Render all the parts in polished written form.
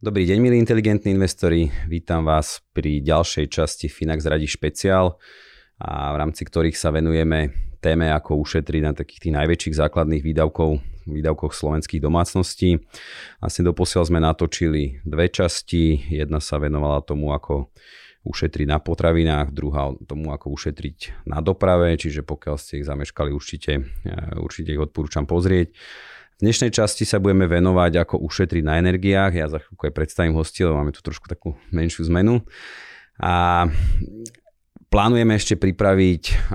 Dobrý deň, milí inteligentní investori. Vítam vás pri ďalšej časti Finax Radi špeciál, a v rámci ktorých sa venujeme téme, ako ušetriť na takých tých najväčších základných výdavkoch slovenských domácností. Asi doposiaľ sme natočili dve časti. Jedna sa venovala tomu, ako ušetriť na potravinách, druhá tomu, ako ušetriť na doprave, čiže pokiaľ ste ich zameškali, určite ich odporúčam pozrieť. V dnešnej časti sa budeme venovať, ako ušetriť na energiách. Ja za chvíľku aj predstavím hostí, lebo máme tu trošku takú menšiu zmenu. A plánujeme ešte pripraviť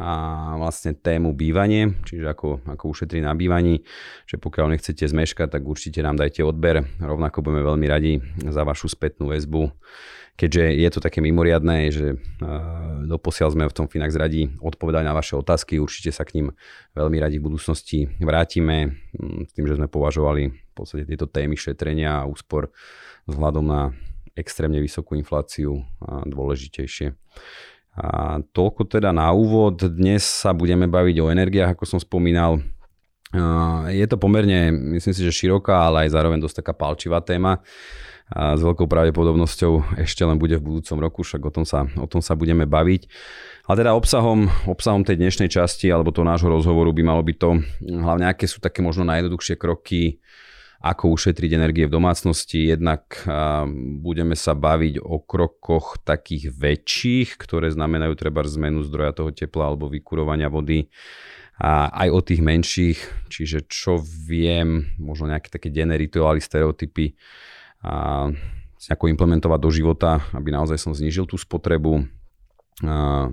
vlastne tému bývanie, čiže ako ušetriť na bývaní. Že pokiaľ nechcete zmeškať, tak určite nám dajte odber. Rovnako budeme veľmi radi za vašu spätnú väzbu. Keďže je to také mimoriadne, že doposiaľ sme v tom Finax Radi odpovedali na vaše otázky. Určite sa k ním veľmi radi v budúcnosti vrátime. S tým, že sme považovali v podstate tieto témy šetrenia a úspor vzhľadom na extrémne vysokú infláciu dôležitejšie. A toľko teda na úvod. Dnes sa budeme baviť o energiách, ako som spomínal. Je to pomerne, myslím si, že široká, ale aj zároveň dosť taká palčivá téma. A s veľkou pravdepodobnosťou ešte len bude v budúcom roku, však o tom sa budeme baviť. A teda obsahom tej dnešnej časti alebo toho nášho rozhovoru by malo byť to, hlavne aké sú také možno najjednoduchšie kroky, ako ušetriť energie v domácnosti. Jednak budeme sa baviť o krokoch takých väčších, ktoré znamenajú treba zmenu zdroja toho tepla alebo vykurovania vody. A aj o tých menších, čiže čo viem, možno nejaké také denné rituály, stereotypy nejako implementovať do života, aby naozaj som znížil tú spotrebu.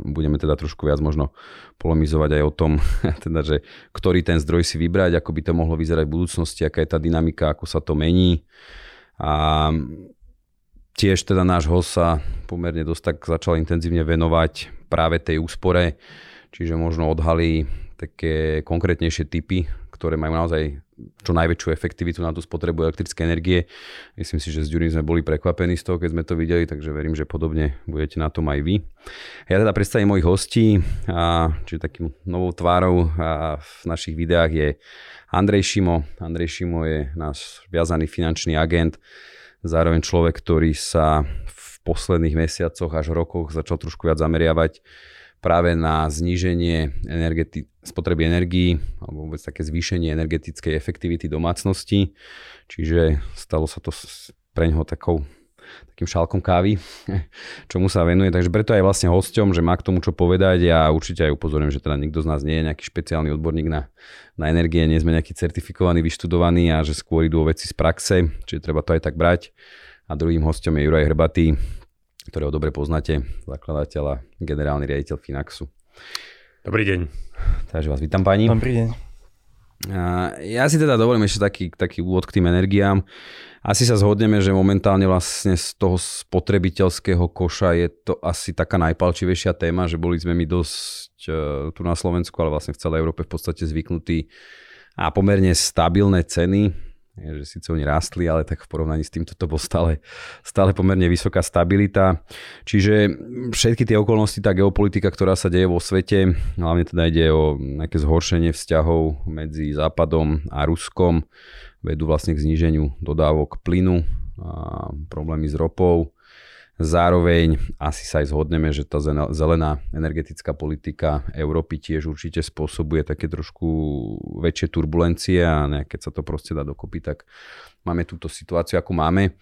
Budeme teda trošku viac možno polemizovať aj o tom, teda, že ktorý ten zdroj si vybrať, ako by to mohlo vyzerať v budúcnosti, aká je tá dynamika, ako sa to mení. A tiež teda náš host sa pomerne dosť tak začal intenzívne venovať práve tej úspore, čiže možno odhalí také konkrétnejšie typy, ktoré majú naozaj čo najväčšiu efektivitu na tú spotrebu elektrickej energie. Myslím si, že s Ďurím sme boli prekvapení z toho, keď sme to videli, takže verím, že podobne budete na tom aj vy. Ja teda predstavím mojich hostí, čiže takým novou tvárou v našich videách je Andrej Šimo. Andrej Šimo je náš viazaný finančný agent, zároveň človek, ktorý sa v posledných mesiacoch až rokoch začal trošku viac zameriavať práve na zníženie spotreby energií alebo vôbec také zvýšenie energetickej efektivity domácnosti. Čiže stalo sa to preňho takým šálkom kávy, čomu sa venuje. Takže preto aj vlastne hosťom, že má k tomu čo povedať. Ja určite aj upozorím, že teda nikto z nás nie je nejaký špeciálny odborník na energie, nie sme nejaký certifikovaný, vyštudovaný a že skôr idú o veci z praxe, čiže treba to aj tak brať. A druhým hosťom je Juraj Hrbatý, ktorého dobre poznáte, zakladateľ a generálny riaditeľ Finaxu. Dobrý deň. Takže vás vítam, pani. Dobrý deň. Ja si teda dovolím ešte taký úvod k tým energiám. Asi sa zhodneme, že momentálne vlastne z toho spotrebiteľského koša je to asi taká najpalčivejšia téma, že boli sme my dosť tu na Slovensku, ale vlastne v celej Európe v podstate zvyknutí a pomerne stabilné ceny. Je, že síce oni rástli, ale tak v porovnaní s týmto to bol stále pomerne vysoká stabilita. Čiže všetky tie okolnosti, tá geopolitika, ktorá sa deje vo svete, hlavne teda ide o nejaké zhoršenie vzťahov medzi Západom a Ruskom, vedú vlastne k zníženiu dodávok plynu, a problémy s ropou. Zároveň asi sa aj zhodneme, že tá zelená energetická politika Európy tiež určite spôsobuje také trošku väčšie turbulencie a keď sa to proste dá dokopy, tak máme túto situáciu, ako máme.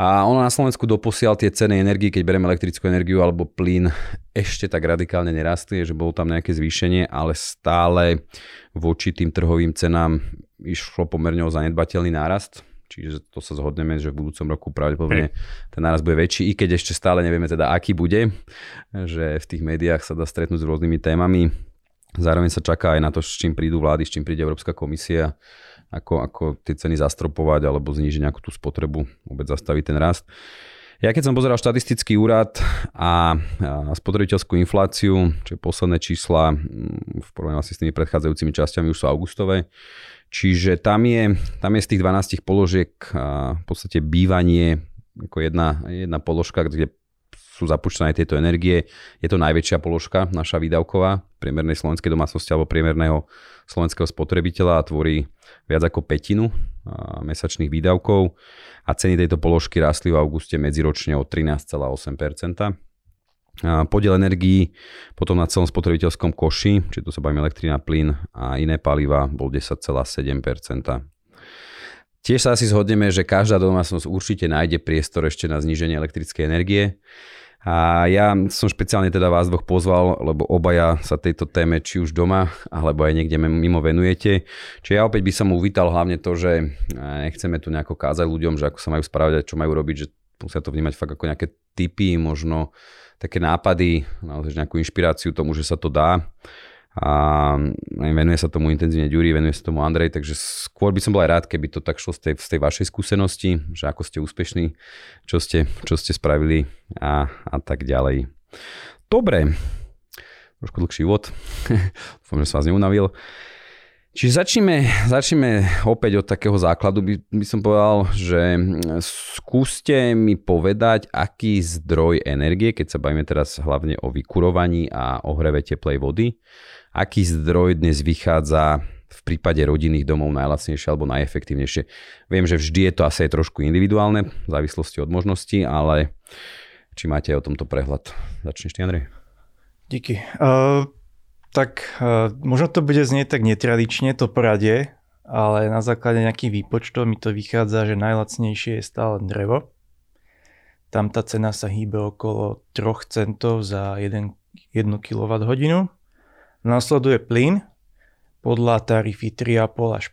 A ono na Slovensku doposiaľ tie ceny energii, keď bereme elektrickú energiu alebo plyn, ešte tak radikálne nerastli, že bolo tam nejaké zvýšenie, ale stále voči tým trhovým cenám išlo pomerne o zanedbateľný nárast. Čiže to sa zhodneme, že v budúcom roku pravdepodobne ten náraz bude väčší, i keď ešte stále nevieme teda, aký bude, že v tých médiách sa dá stretnúť s rôznymi témami. Zároveň sa čaká aj na to, s čím prídu vlády, s čím príde Európska komisia, ako tie ceny zastropovať alebo znížiť nejakú tú spotrebu, vôbec zastaviť ten rast. Ja keď som pozeral štatistický úrad a spotrebiteľskú infláciu, čiže posledné čísla v porovnaní asi s tými predchádzajúcimi časťami už sú augustové, čiže tam je z tých 12 položiek v podstate bývanie ako jedna položka, kde sú započítané tieto energie. Je to najväčšia položka, naša výdavková, priemernej slovenskej domácnosti alebo priemerného slovenského spotrebiteľa a tvorí viac ako petinu mesačných výdavkov. A ceny tejto položky rastli v auguste medziročne o 13,8%. Podiel energií potom na celom spotrebiteľskom koši, čiže tu sa bavíme elektrina, plyn a iné paliva, bol 10,7%. Tiež sa asi zhodneme, že každá domácnosť určite nájde priestor ešte na zníženie elektrickej energie. A ja som špeciálne teda vás dvoch pozval, lebo obaja sa tejto téme či už doma, alebo aj niekde mimo venujete. Čiže ja opäť by som uvítal hlavne to, že nechceme tu nejako kázať ľuďom, že ako sa majú správať a čo majú robiť, že musia to vnímať fakt ako nejaké tipy, možno také nápady, naozaj nejakú inšpiráciu tomu, že sa to dá. A venuje sa tomu intenzívne Juraj, venuje sa tomu Andrej, takže skôr by som bol aj rád, keby to tak šlo z tej vašej skúsenosti, že ako ste úspešní, čo ste spravili a tak ďalej. Dobre, trošku dlhší úvod, dúfam, že som vás neunavil. Čiže začneme opäť od takého základu, by som povedal, že skúste mi povedať, aký zdroj energie, keď sa bavíme teraz hlavne o vykurovaní a ohreve teplej vody, aký zdroj dnes vychádza v prípade rodinných domov najlacnejšie alebo najefektívnejšie. Viem, že vždy je to asi aj trošku individuálne, v závislosti od možností, ale či máte aj o tomto prehľad? Začneš ty, Andrej? Díky. Tak možno to bude znieť tak netradične, to poradie, ale na základe nejakých výpočtov mi to vychádza, že najlacnejšie je stále drevo. Tam tá cena sa hýbe okolo 3 centov za 1 kWh. Nasleduje plyn podľa tarify 3,5 až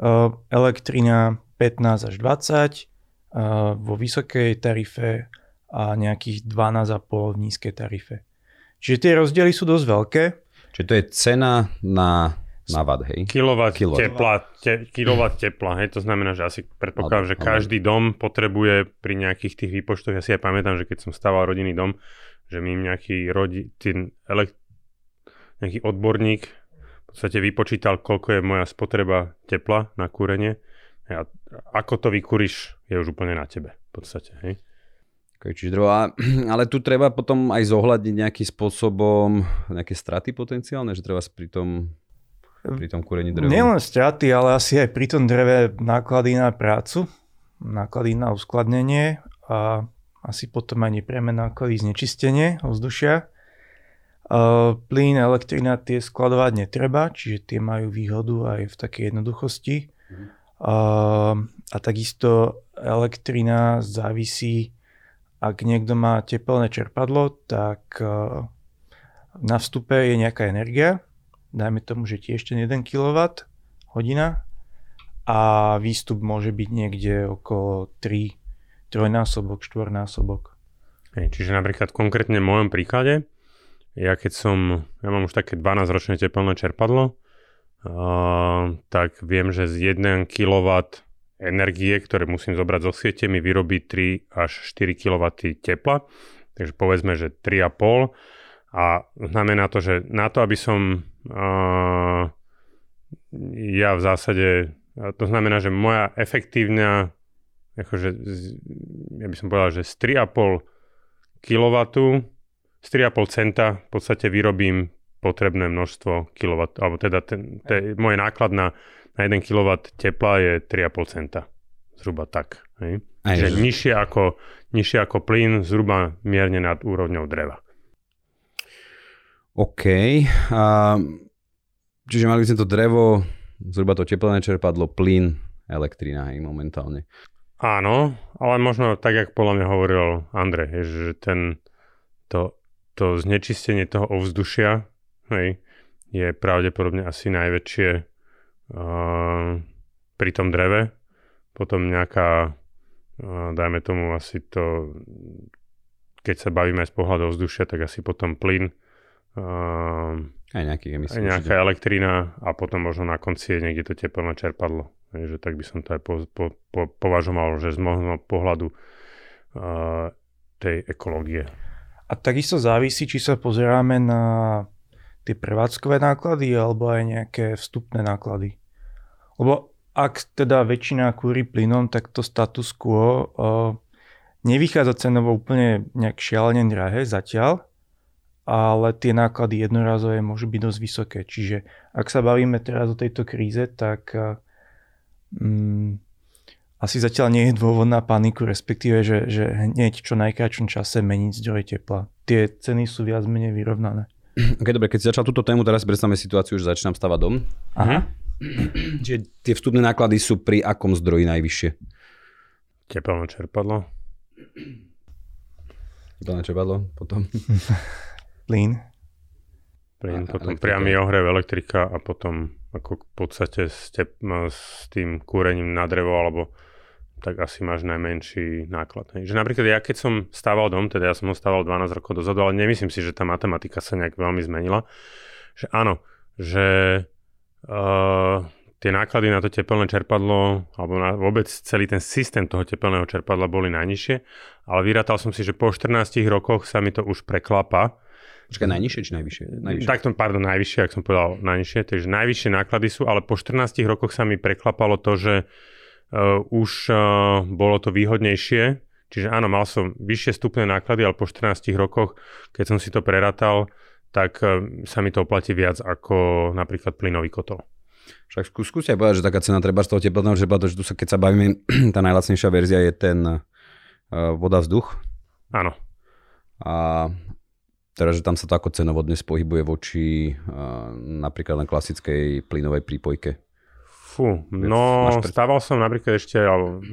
5, elektrina 15 až 20 vo vysokej tarife a nejakých 12,5 v nízkej tarife. Čiže tie rozdiely sú dosť veľké. Čiže to je cena na watt, hej? Kilowatt tepla, hej? To znamená, že asi predpokladám, že každý dom potrebuje pri nejakých tých výpočtoch, ja si aj pamätám, že keď som staval rodinný dom, že mi nejaký odborník v podstate vypočítal, koľko je moja spotreba tepla na kúrenie. A ako to vykúriš, je už úplne na tebe v podstate, hej? Ale tu treba potom aj zohľadniť nejakým spôsobom nejaké straty potenciálne, že treba pri tom kúrení drevom. Nielen straty, ale asi aj pri tom dreve náklady na prácu, náklady na uskladnenie a asi potom aj nepriame náklady znečistenie ovzdušia. Plyn, elektrina, tie skladovať netreba, čiže tie majú výhodu aj v takej jednoduchosti. A takisto elektrina závisí. Ak niekto má tepelné čerpadlo, tak na vstupe je nejaká energia, dajme tomu, že tiež ten 1 kWh a výstup môže byť niekde okolo 3-násobok, 4-násobok. Čiže napríklad konkrétne v mojom príklade, ja mám už také 12-ročné tepelné čerpadlo, tak viem, že z 1 kWh energie, ktoré musím zobrať zo siete, mi vyrobí 3 až 4 kW tepla. Takže povedzme, že 3,5. A znamená to, že na to, aby som... To znamená, že moja efektívna... Ja by som povedal, že z 3,5 centa v podstate vyrobím potrebné množstvo kW. Alebo teda moje náklad na 1 kW tepla je 3,5 centa. Zhruba tak. Hej? Čiže nižšie ako plyn, zhruba mierne nad úrovňou dreva. OK. Čiže mali by sme to drevo, zhruba to teplné čerpadlo, plyn, elektrina aj momentálne. Áno, ale možno tak, jak podľa mňa hovoril Andrej, že to znečistenie toho ovzdušia, hej, je pravdepodobne asi najväčšie pri tom dreve, potom nejaká, dajme tomu asi to, keď sa bavíme aj z pohľadu ovzdušia, tak asi potom plyn, Aj nejakých emisí. Aj nejaká elektrina a potom možno na konci je niekde to tepelné čerpadlo. Takže tak by som to aj považoval, že z môjho pohľadu tej ekológie. A takisto závisí, či sa pozeráme na tie prevádzkové náklady alebo aj nejaké vstupné náklady. Lebo ak teda väčšina kúri plynom, tak to status quo nevychádza cenovo úplne nejak šialene drahé zatiaľ, ale tie náklady jednorazové môžu byť dosť vysoké. Čiže ak sa bavíme teraz o tejto kríze, tak asi zatiaľ nie je dôvod na paniku, respektíve, že hneď čo najkračšom čase meniť zdroje tepla. Tie ceny sú viac menej vyrovnané. Ok, dobre, keď si začal túto tému, teraz predstavme situáciu, že začínam stavať dom. Aha. Čiže tie vstupné náklady sú pri akom zdroji najvyššie? Tepelné čerpadlo. Tepelné čerpadlo, potom... Plyn, potom elektrika. Priamy ohrev, elektrika a potom ako v podstate s tým kúrením na drevo, alebo tak asi máš najmenší náklad. Že napríklad ja keď som stával dom, teda ja som ho stával 12 rokov dozadu, ale nemyslím si, že tá matematika sa nejak veľmi zmenila. Že áno, že tie náklady na to tepelné čerpadlo, alebo na vôbec celý ten systém toho tepelného čerpadla boli najnižšie, ale vyrátal som si, že po 14 rokoch sa mi to už preklapa. Počkaj, najnižšie či najvyššie? Najvyššie, ak som povedal najnižšie. Takže najvyššie náklady sú, ale po 14 rokoch sa mi preklapalo to, že už bolo to výhodnejšie. Čiže áno, mal som vyššie vstupné náklady, ale po 14 rokoch, keď som si to prerátal, tak sa mi to oplatí viac ako napríklad plynový kotol. Však skúste aj povedať, že taká cena treba z toho tepelného čerpadla, že tu sa, keď sa bavíme, tá najlacnejšia verzia je ten voda-vzduch. Áno. A... Teraz, že tam sa to ako cenovo dnes pohybuje voči napríklad na klasickej plynovej prípojke. Fú, no stával som napríklad ešte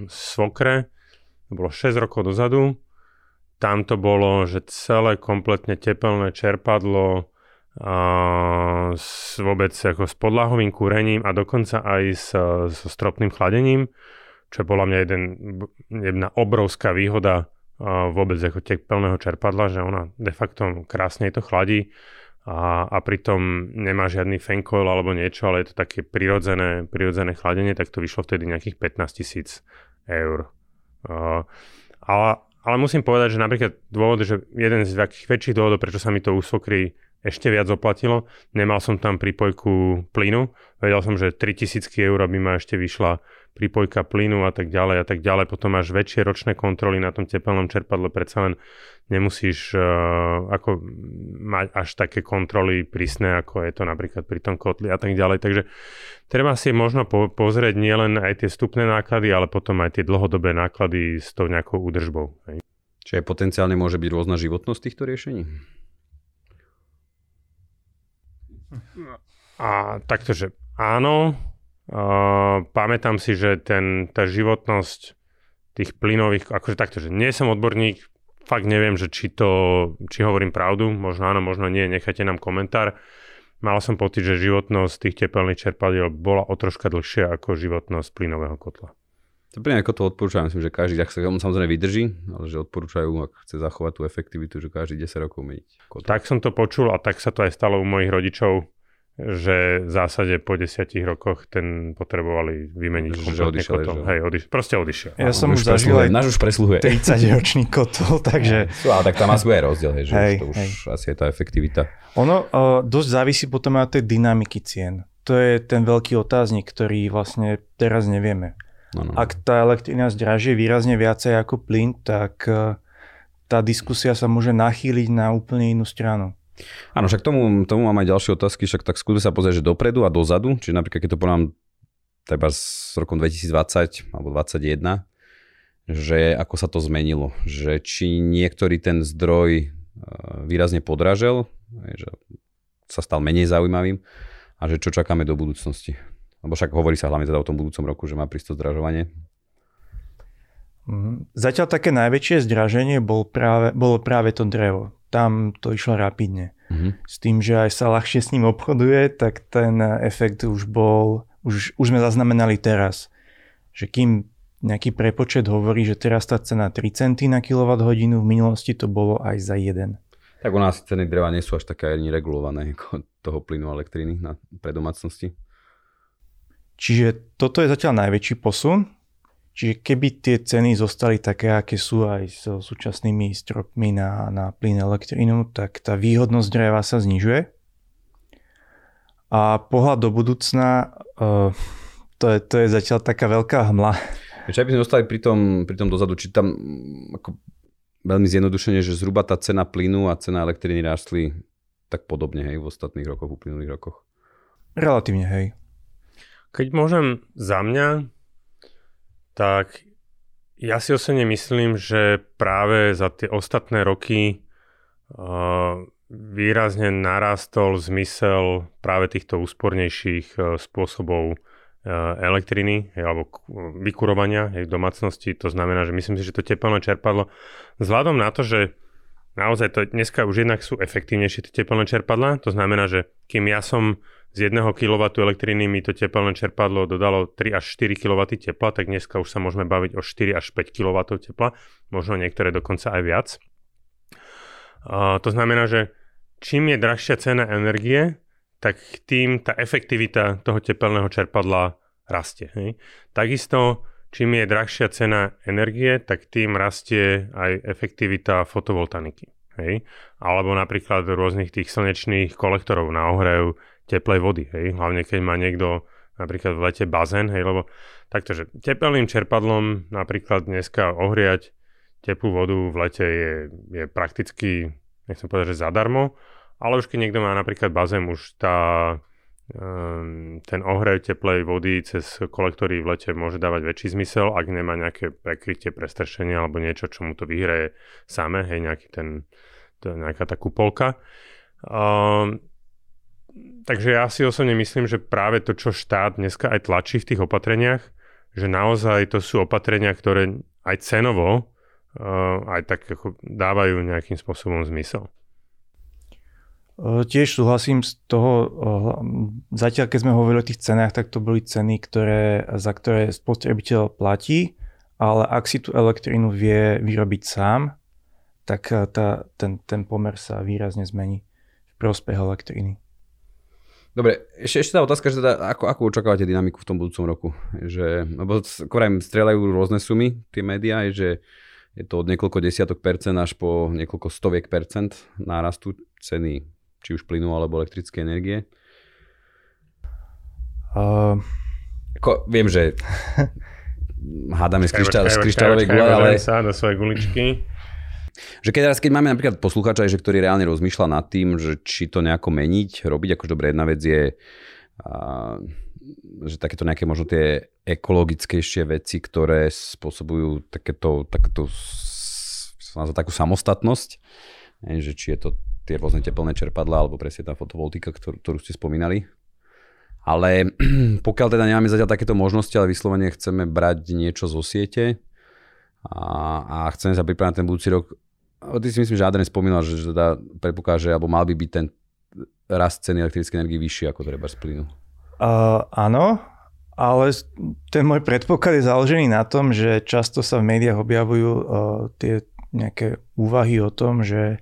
svokre, to bolo 6 rokov dozadu. Tam to bolo, že celé kompletne tepelné čerpadlo vôbec ako s podlahovým kúrením a dokonca aj so stropným chladením, čo je podľa mňa jedna obrovská výhoda vôbec ako tepelného čerpadla, že ona de facto krásne to chladí a pritom nemá žiadny fancoil alebo niečo, ale je to také prirodzené chladenie, tak to vyšlo vtedy nejakých 15 000 eur. Ale musím povedať, že napríklad dôvod, že jeden z takých väčších dôvodov, prečo sa mi to u svokry ešte viac oplatilo, nemal som tam prípojku plynu, vedel som, že 3 000 eur by ma ešte vyšla prípojka plynu a tak ďalej. Potom máš väčšie ročné kontroly na tom tepelnom čerpadle, predsa len nemusíš ako mať až také kontroly prísne, ako je to napríklad pri tom kotli a tak ďalej. Takže treba si možno pozrieť nielen aj tie vstupné náklady, ale potom aj tie dlhodobé náklady s tou nejakou údržbou. Čiže potenciálne môže byť rôzna životnosť týchto riešení? A taktože áno. Pamätám si, že tá životnosť tých plynových, akože takto, že nie som odborník, fakt neviem, že či hovorím pravdu, možno áno, možno nie, nechajte nám komentár. Mal som pocit, že životnosť tých tepelných čerpadiel bola o troška dlhšia ako životnosť plynového kotla. To pre to odporúčam, myslím, že každý, ak sa samozrejme vydrží, ale že odporúčajú, ak chce zachovať tú efektivitu, že každý 10 rokov meniť kotol. Tak som to počul a tak sa to aj stalo u mojich rodičov, že v zásade po 10 rokoch ten potrebovali vymeniť kompletne kotol. Proste odišiel. Ja som už zažil aj 30-ročný kotol, takže... Ale tak tam asi bude rozdiel, že už asi je tá efektivita. Ono dosť závisí potom aj od tej dynamiky cien. To je ten veľký otáznik, ktorý vlastne teraz nevieme. No. Ak tá elektrina zdraží výrazne viacej ako plyn, tak tá diskusia sa môže nachýliť na úplne inú stranu. Áno, však tomu mám aj ďalšie otázky, však tak skúsme sa pozrieť, že dopredu a dozadu, čiže napríklad keď to porovnám teda s rokom 2020 alebo 2021, že ako sa to zmenilo, že či niektorý ten zdroj výrazne podražel, že sa stal menej zaujímavým a že čo čakáme do budúcnosti. Lebo však hovorí sa hlavne teda o tom budúcom roku, že má prísť to zdražovanie. Zatiaľ také najväčšie zdraženie bolo práve to drevo. Tam to išlo rapidne. S tým, že aj sa ľahšie s ním obchoduje, tak ten efekt už sme zaznamenali teraz. Že kým nejaký prepočet hovorí, že teraz tá cena 3 centy na kWh, v minulosti to bolo aj za 1. Tak u nás ceny dreva nie sú až také ani regulované ako toho plynu a elektriny na predomácnosti. Čiže toto je zatiaľ najväčší posun. Čiže keby tie ceny zostali také, aké sú aj so súčasnými stropmi na plyn a elektrínu, tak tá výhodnosť dreva sa znižuje. A pohľad do budúcna, to je zatiaľ taká veľká hmla. Čiže aby sme zostali pri tom dozadu, či tam ako veľmi zjednodušene, že zhruba tá cena plynu a cena elektriny rástli tak podobne, hej, v ostatných rokoch, v uplynulých rokoch. Relatívne, hej. Keď môžem za mňa, tak ja si osobne myslím, že práve za tie ostatné roky výrazne narastol zmysel práve týchto úspornejších spôsobov elektriny alebo vykurovania v domácnosti. To znamená, že myslím si, že to tepelné čerpadlo, vzhľadom na to, že naozaj to dneska už jednak sú efektívnejšie tie tepelné čerpadlá, to znamená, že kým ja som z 1 kW elektriny mi to tepelné čerpadlo dodalo 3 až 4 kW tepla, tak dneska už sa môžeme baviť o 4 až 5 kW tepla, možno niektoré dokonca aj viac. To znamená, že čím je drahšia cena energie, tak tým tá efektivita toho tepelného čerpadla rastie. Hej. Takisto, čím je drahšia cena energie, tak tým rastie aj efektivita fotovoltaniky. Hej. Alebo napríklad rôznych tých slnečných kolektorov na ohrev teplej vody, hej, hlavne keď má niekto napríklad v lete bazén, hej, lebo taktože tepelným čerpadlom napríklad dneska ohriať teplú vodu v lete je prakticky, nechcem povedať, že zadarmo, ale už keď niekto má napríklad bazén, už ten ohrev teplej vody cez kolektory v lete môže dávať väčší zmysel, ak nemá nejaké prekrytie, prestršenie alebo niečo, čo mu to vyhreje samé, hej, nejaká tá kupolka. Takže ja si osobne myslím, že práve to, čo štát dneska aj tlačí v tých opatreniach, že naozaj to sú opatrenia, ktoré aj cenovo aj tak ako dávajú nejakým spôsobom zmysel. Tiež súhlasím z toho, zatiaľ keď sme hovorili o tých cenách, tak to boli ceny, za ktoré spotrebiteľ platí, ale ak si tú elektrínu vie vyrobiť sám, tak ten pomer sa výrazne zmení v prospech elektriny. Dobre, ešte tá otázka, že teda ako očakávate dynamiku v tom budúcom roku? Lebo strieľajú rôzne sumy tie médiá, že je to od niekoľko desiatok percent až po niekoľko stoviek percent nárastu ceny či už plynu alebo elektrické energie. Viem, že hádame z kryštálovej gule, ale... sa do svojej guličky. Že keď máme napríklad poslucháča, ktorý reálne rozmýšľa nad tým, že či to nejako meniť, robiť, akože dobre, jedna vec je, že takéto nejaké možno tie ekologickejšie veci, ktoré spôsobujú takú samostatnosť, že či je to tie rôzne teplné čerpadlá alebo presne tá fotovoltaika, ktorú ste spomínali. Ale pokiaľ teda nemáme zatiaľ takéto možnosti, ale vyslovene chceme brať niečo zo siete, a chceme sa pripraviť na ten budúci rok. Ty si myslím, že Adrian spomínal, že teda predpokáže, alebo mal by byť ten rast ceny elektrickej energie vyšší ako treba z plynu. Áno, ale ten môj predpoklad je založený na tom, že často sa v médiách objavujú tie nejaké úvahy o tom, že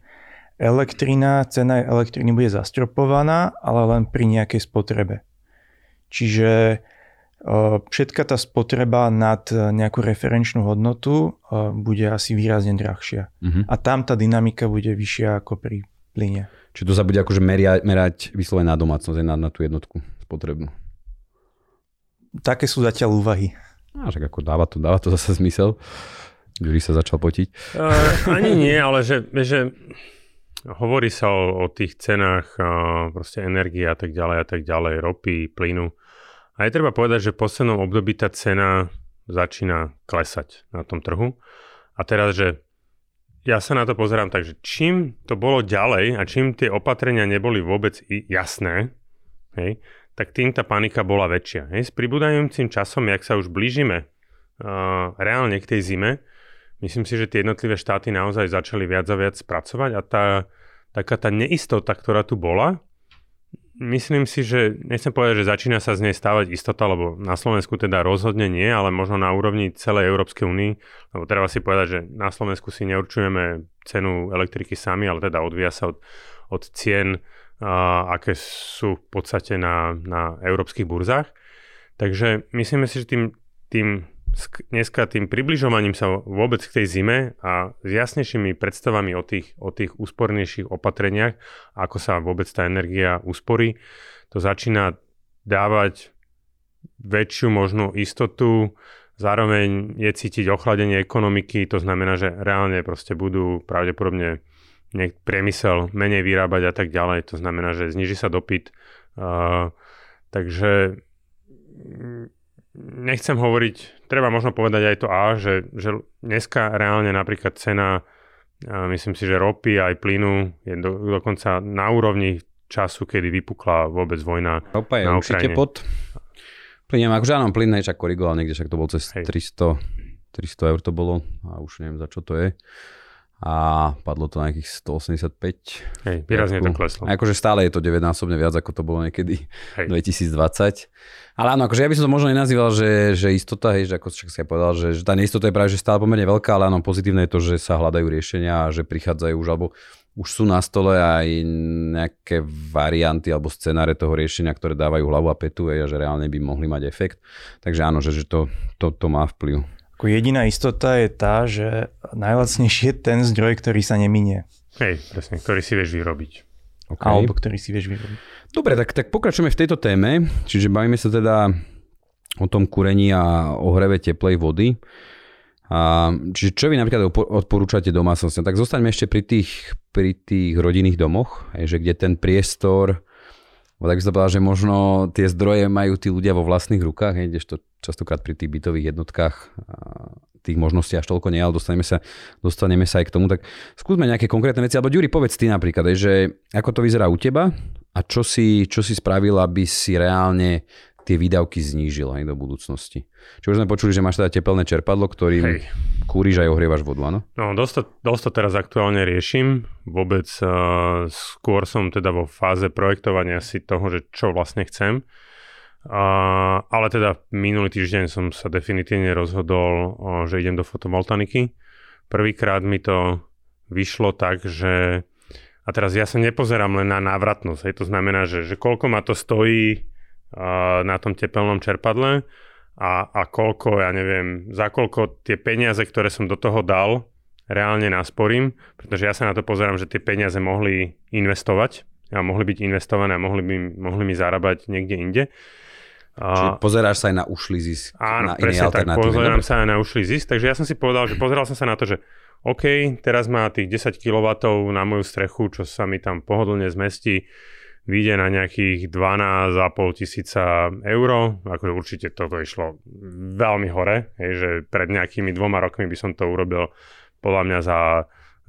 cena elektriny bude zastropovaná, ale len pri nejakej spotrebe. Čiže všetka tá spotreba nad nejakú referenčnú hodnotu bude asi výrazne drahšia. Uh-huh. A tam tá dynamika bude vyššia ako pri plyne. Čiže to sa bude akože merať vyslovene na domácnosť, na tú jednotku spotrebnú. Také sú zatiaľ úvahy. Však ako dáva to zase zmysel. Juri sa začal potiť. Ani nie, ale že hovorí sa o tých cenách proste energie a tak ďalej, ropy, plynu. A je treba povedať, že v poslednom období tá cena začína klesať na tom trhu. A teraz, že ja sa na to pozerám tak, že čím to bolo ďalej a čím tie opatrenia neboli vôbec jasné, hej, tak tým tá panika bola väčšia. Hej. S pribúdajúcim časom, jak sa už blížime reálne k tej zime, myslím si, že tie jednotlivé štáty naozaj začali viac a viac spracovať a taká tá neistota, ktorá tu bola, Myslím si, že nechcem povedať, že začína sa z nej stávať istota, lebo na Slovensku teda rozhodne nie, ale možno na úrovni celej Európskej únie, lebo treba si povedať, že na Slovensku si neurčujeme cenu elektriky sami, ale teda odvíja sa od cien, aké sú v podstate na európskych burzách. Takže myslíme si, že dneska tým približovaním sa vôbec k tej zime a s jasnejšími predstavami o tých úspornejších opatreniach, ako sa vôbec tá energia úsporí, to začína dávať väčšiu možnú istotu. Zároveň je cítiť ochladenie ekonomiky, to znamená, že reálne proste budú pravdepodobne priemysel menej vyrábať a tak ďalej. To znamená, že zniží sa dopyt. Takže nechcem hovoriť, treba možno povedať aj to že dneska reálne napríklad cena, myslím si, že ropy aj plynu je dokonca na úrovni času, kedy vypukla vôbec vojna na Ukrajine. Ropa je určite pod plynem, akože áno, plyn nejčak korigoval niekde, však to bol cez 300 eur to bolo a už neviem za čo to je. A padlo to na nejakých 185. Hej, výrazne to kleslo. A akože stále je to 9-násobne viac, ako to bolo niekedy 2020. Ale áno, akože ja by som to možno nenazýval, že istota, hej, že ako si aj povedal, že tá neistota je práve že stále pomerne veľká, ale áno, pozitívne je to, že sa hľadajú riešenia a že prichádzajú už, alebo už sú na stole aj nejaké varianty alebo scenáre toho riešenia, ktoré dávajú hlavu a petu, hej, a že reálne by mohli mať efekt. Takže áno, že to má vplyv. Jediná istota je tá, že najlacnejší je ten zdroj, ktorý sa neminie. Hej, presne, ktorý si vieš vyrobiť. Okay. Alebo ktorý si vieš vyrobiť. Dobre, tak pokračujeme v tejto téme. Čiže bavíme sa teda o tom kúrení a ohreve teplej vody. A, čiže čo vy napríklad odporúčate domácnosti? Tak zostaňme ešte pri tých rodinných domoch, že kde ten priestor, tak by som povedal, že možno tie zdroje majú tí ľudia vo vlastných rukách, kdežto častokrát pri tých bytových jednotkách tých možností až toľko nie, ale dostaneme sa aj k tomu. Tak skúsme nejaké konkrétne veci, alebo Ďuri, povedz ty napríklad, že ako to vyzerá u teba a čo si spravil, aby si reálne tie výdavky znížil aj do budúcnosti. Čo už sme počuli, že máš teda tepelné čerpadlo, ktorým kúriš aj ohrievaš vodu, áno? No, dosť to teraz aktuálne riešim. Vôbec skôr som teda vo fáze projektovania si toho, že čo vlastne chcem. Ale teda minulý týždeň som sa definitívne rozhodol, že idem do fotovoltaniky. Prvýkrát mi to vyšlo tak, že... A teraz ja sa nepozerám len na návratnosť. Hej. To znamená, že koľko ma to stojí na tom tepelnom čerpadle a koľko, ja neviem, za koľko tie peniaze, ktoré som do toho dal, reálne nasporím, pretože ja sa na to pozerám, že tie peniaze mohli investovať a mohli byť investované a mohli mi zarábať niekde inde. Čiže pozeráš sa aj na ušlý zisk. Áno, na presne tak, pozerám sa aj na ušlý zisk, takže ja som si povedal, že pozeral som sa na to, že OK, teraz má tých 10 kW na moju strechu, čo sa mi tam pohodlne zmestí, vyjde na nejakých 12,5 tisíca eur, akože určite toto išlo veľmi hore, hej, že pred nejakými 2 rokmi by som to urobil podľa mňa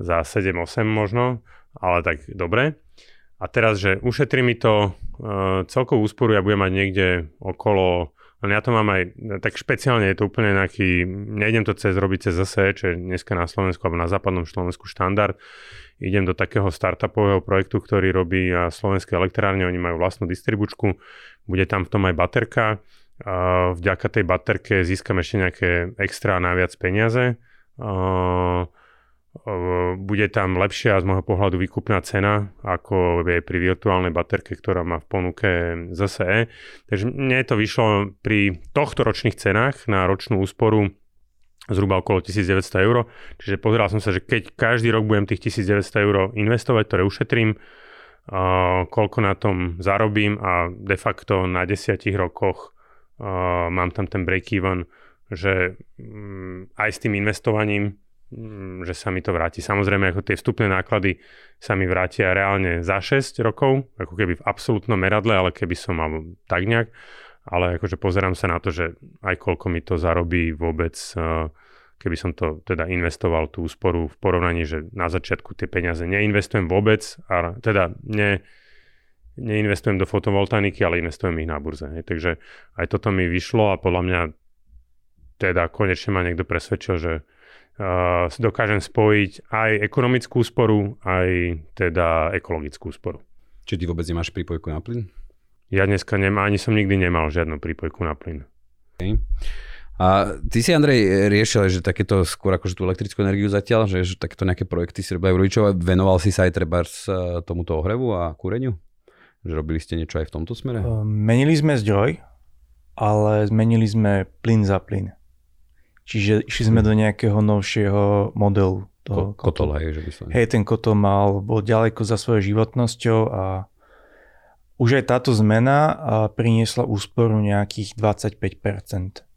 za 7-8 možno, ale tak dobre. A teraz, že ušetrí mi to celkovú úsporu, ja budem mať niekde okolo, ale ja to mám aj, tak špeciálne je to úplne nejaký, nejdem to robiť cez ZSE, čo je dneska na Slovensku alebo na západnom Slovensku štandard. Idem do takého startupového projektu, ktorý robí Slovenské elektrárne, oni majú vlastnú distribučku, bude tam v tom aj baterka. Vďaka tej baterke získam ešte nejaké extra naviac peniaze. Bude tam lepšia z môjho pohľadu výkupná cena, ako je pri virtuálnej baterke, ktorá má v ponuke ZSE. Takže mne to vyšlo pri tohto ročných cenách na ročnú úsporu zhruba okolo 1900 eur. Čiže pozeral som sa, že keď každý rok budem tých 1900 eur investovať, ktoré ušetrím, koľko na tom zarobím a de facto na 10 rokoch mám tam ten break-even, že aj s tým investovaním, že sa mi to vráti. Samozrejme, ako tie vstupné náklady sa mi vrátia reálne za 6 rokov, ako keby v absolútnom meradle, ale keby som mal tak nejak. Ale akože pozerám sa na to, že aj koľko mi to zarobí vôbec, keby som to teda investoval tú úsporu v porovnaní, že na začiatku tie peniaze neinvestujem vôbec, a teda neinvestujem do fotovoltaniky, ale investujem ich na burze. Takže aj toto mi vyšlo a podľa mňa teda konečne ma niekto presvedčil, že dokážem spojiť aj ekonomickú úsporu, aj teda ekologickú úsporu. Čiže ty vôbec nemáš prípojku na plyn? Ja dneska nemám, ani som nikdy nemal žiadnu prípojku na plyn. Okay. A ty si, Andrej, riešil, že takéto skôr akože tú elektrickú energiu zatiaľ, že takéto nejaké projekty si robili rodičov, venoval si sa aj trebárs tomuto ohrevu a kúreniu? Že robili ste niečo aj v tomto smere? Menili sme zdroj, ale zmenili sme plyn za plyn. Čiže išli sme do nejakého novšieho modelu. Toho kotol, hej, že by som... Hej, ten kotol bol ďaleko za svojou životnosťou a už aj táto zmena priniesla úsporu nejakých 25%.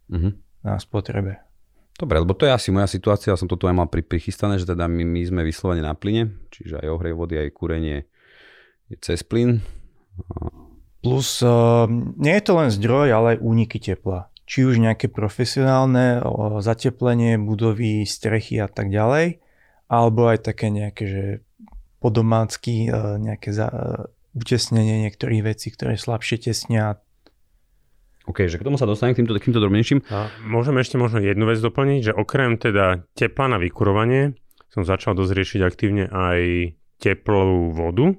Mm-hmm. Na spotrebe. Dobre, lebo to je asi moja situácia, ja som to tu aj mal prichystané, že teda my sme vyslovene na plyne, čiže aj ohrej vody, aj kúrenie je cez plyn. Plus, nie je to len zdroj, ale aj úniky tepla. Či už nejaké profesionálne zateplenie budovy, strechy a tak ďalej, alebo aj také nejaké, že podomácky nejaké utesnenie niektorých vecí, ktoré slabšie tesnia. OK, že k tomu sa dostanem, k týmto drobnejším. A môžem ešte možno jednu vec doplniť, že okrem teda tepla na vykurovanie som začal dosť riešiť aktívne aj teplú vodu,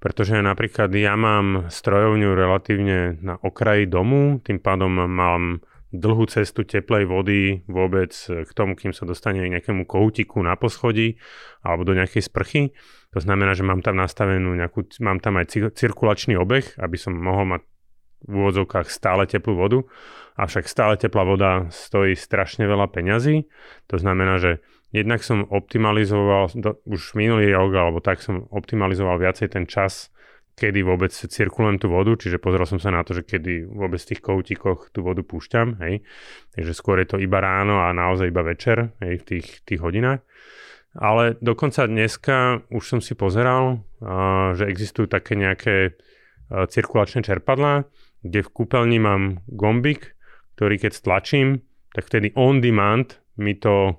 pretože napríklad ja mám strojovňu relatívne na okraji domu, tým pádom mám dlhú cestu teplej vody vôbec k tomu, kým sa dostane k nejakému koutiku na poschodí alebo do nejakej sprchy. To znamená, že mám tam nastavenú nejakú, mám tam aj cirkulačný obeh, aby som mohol mať v úvodzovkách stále teplú vodu, avšak stále teplá voda stojí strašne veľa peňazí. To znamená, že jednak som optimalizoval, už minulý rok alebo tak som optimalizoval viacej ten čas, kedy vôbec cirkulujem tú vodu, čiže pozrel som sa na to, že kedy vôbec v tých koutikoch tú vodu púšťam, hej. Takže skôr je to iba ráno a naozaj iba večer, hej, v tých hodinách. Ale dokonca dneska už som si pozeral, že existujú také nejaké cirkulačné čerpadlá, kde v kúpeľni mám gombík, ktorý keď stlačím, tak vtedy on demand mi to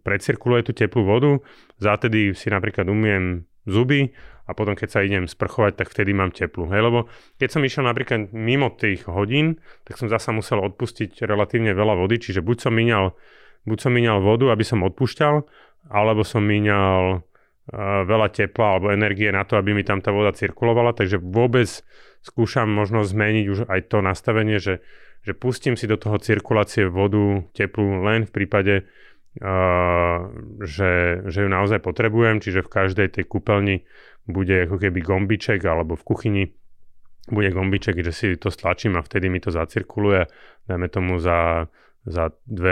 precirkuluje tú teplú vodu. Zátedy si napríklad umiem zuby a potom keď sa idem sprchovať, tak vtedy mám teplú. Hej, lebo keď som išiel napríklad mimo tých hodín, tak som zasa musel odpustiť relatívne veľa vody, čiže buď som míňal vodu, aby som odpúšťal, alebo som míňal veľa tepla alebo energie na to, aby mi tam tá voda cirkulovala, takže vôbec skúšam možno zmeniť už aj to nastavenie, že pustím si do toho cirkulácie vodu, teplú len v prípade, že ju naozaj potrebujem, čiže v každej tej kúpeľni bude ako keby gombiček alebo v kuchyni bude gombiček, že si to stlačím a vtedy mi to zacirkuluje, dajme tomu za 2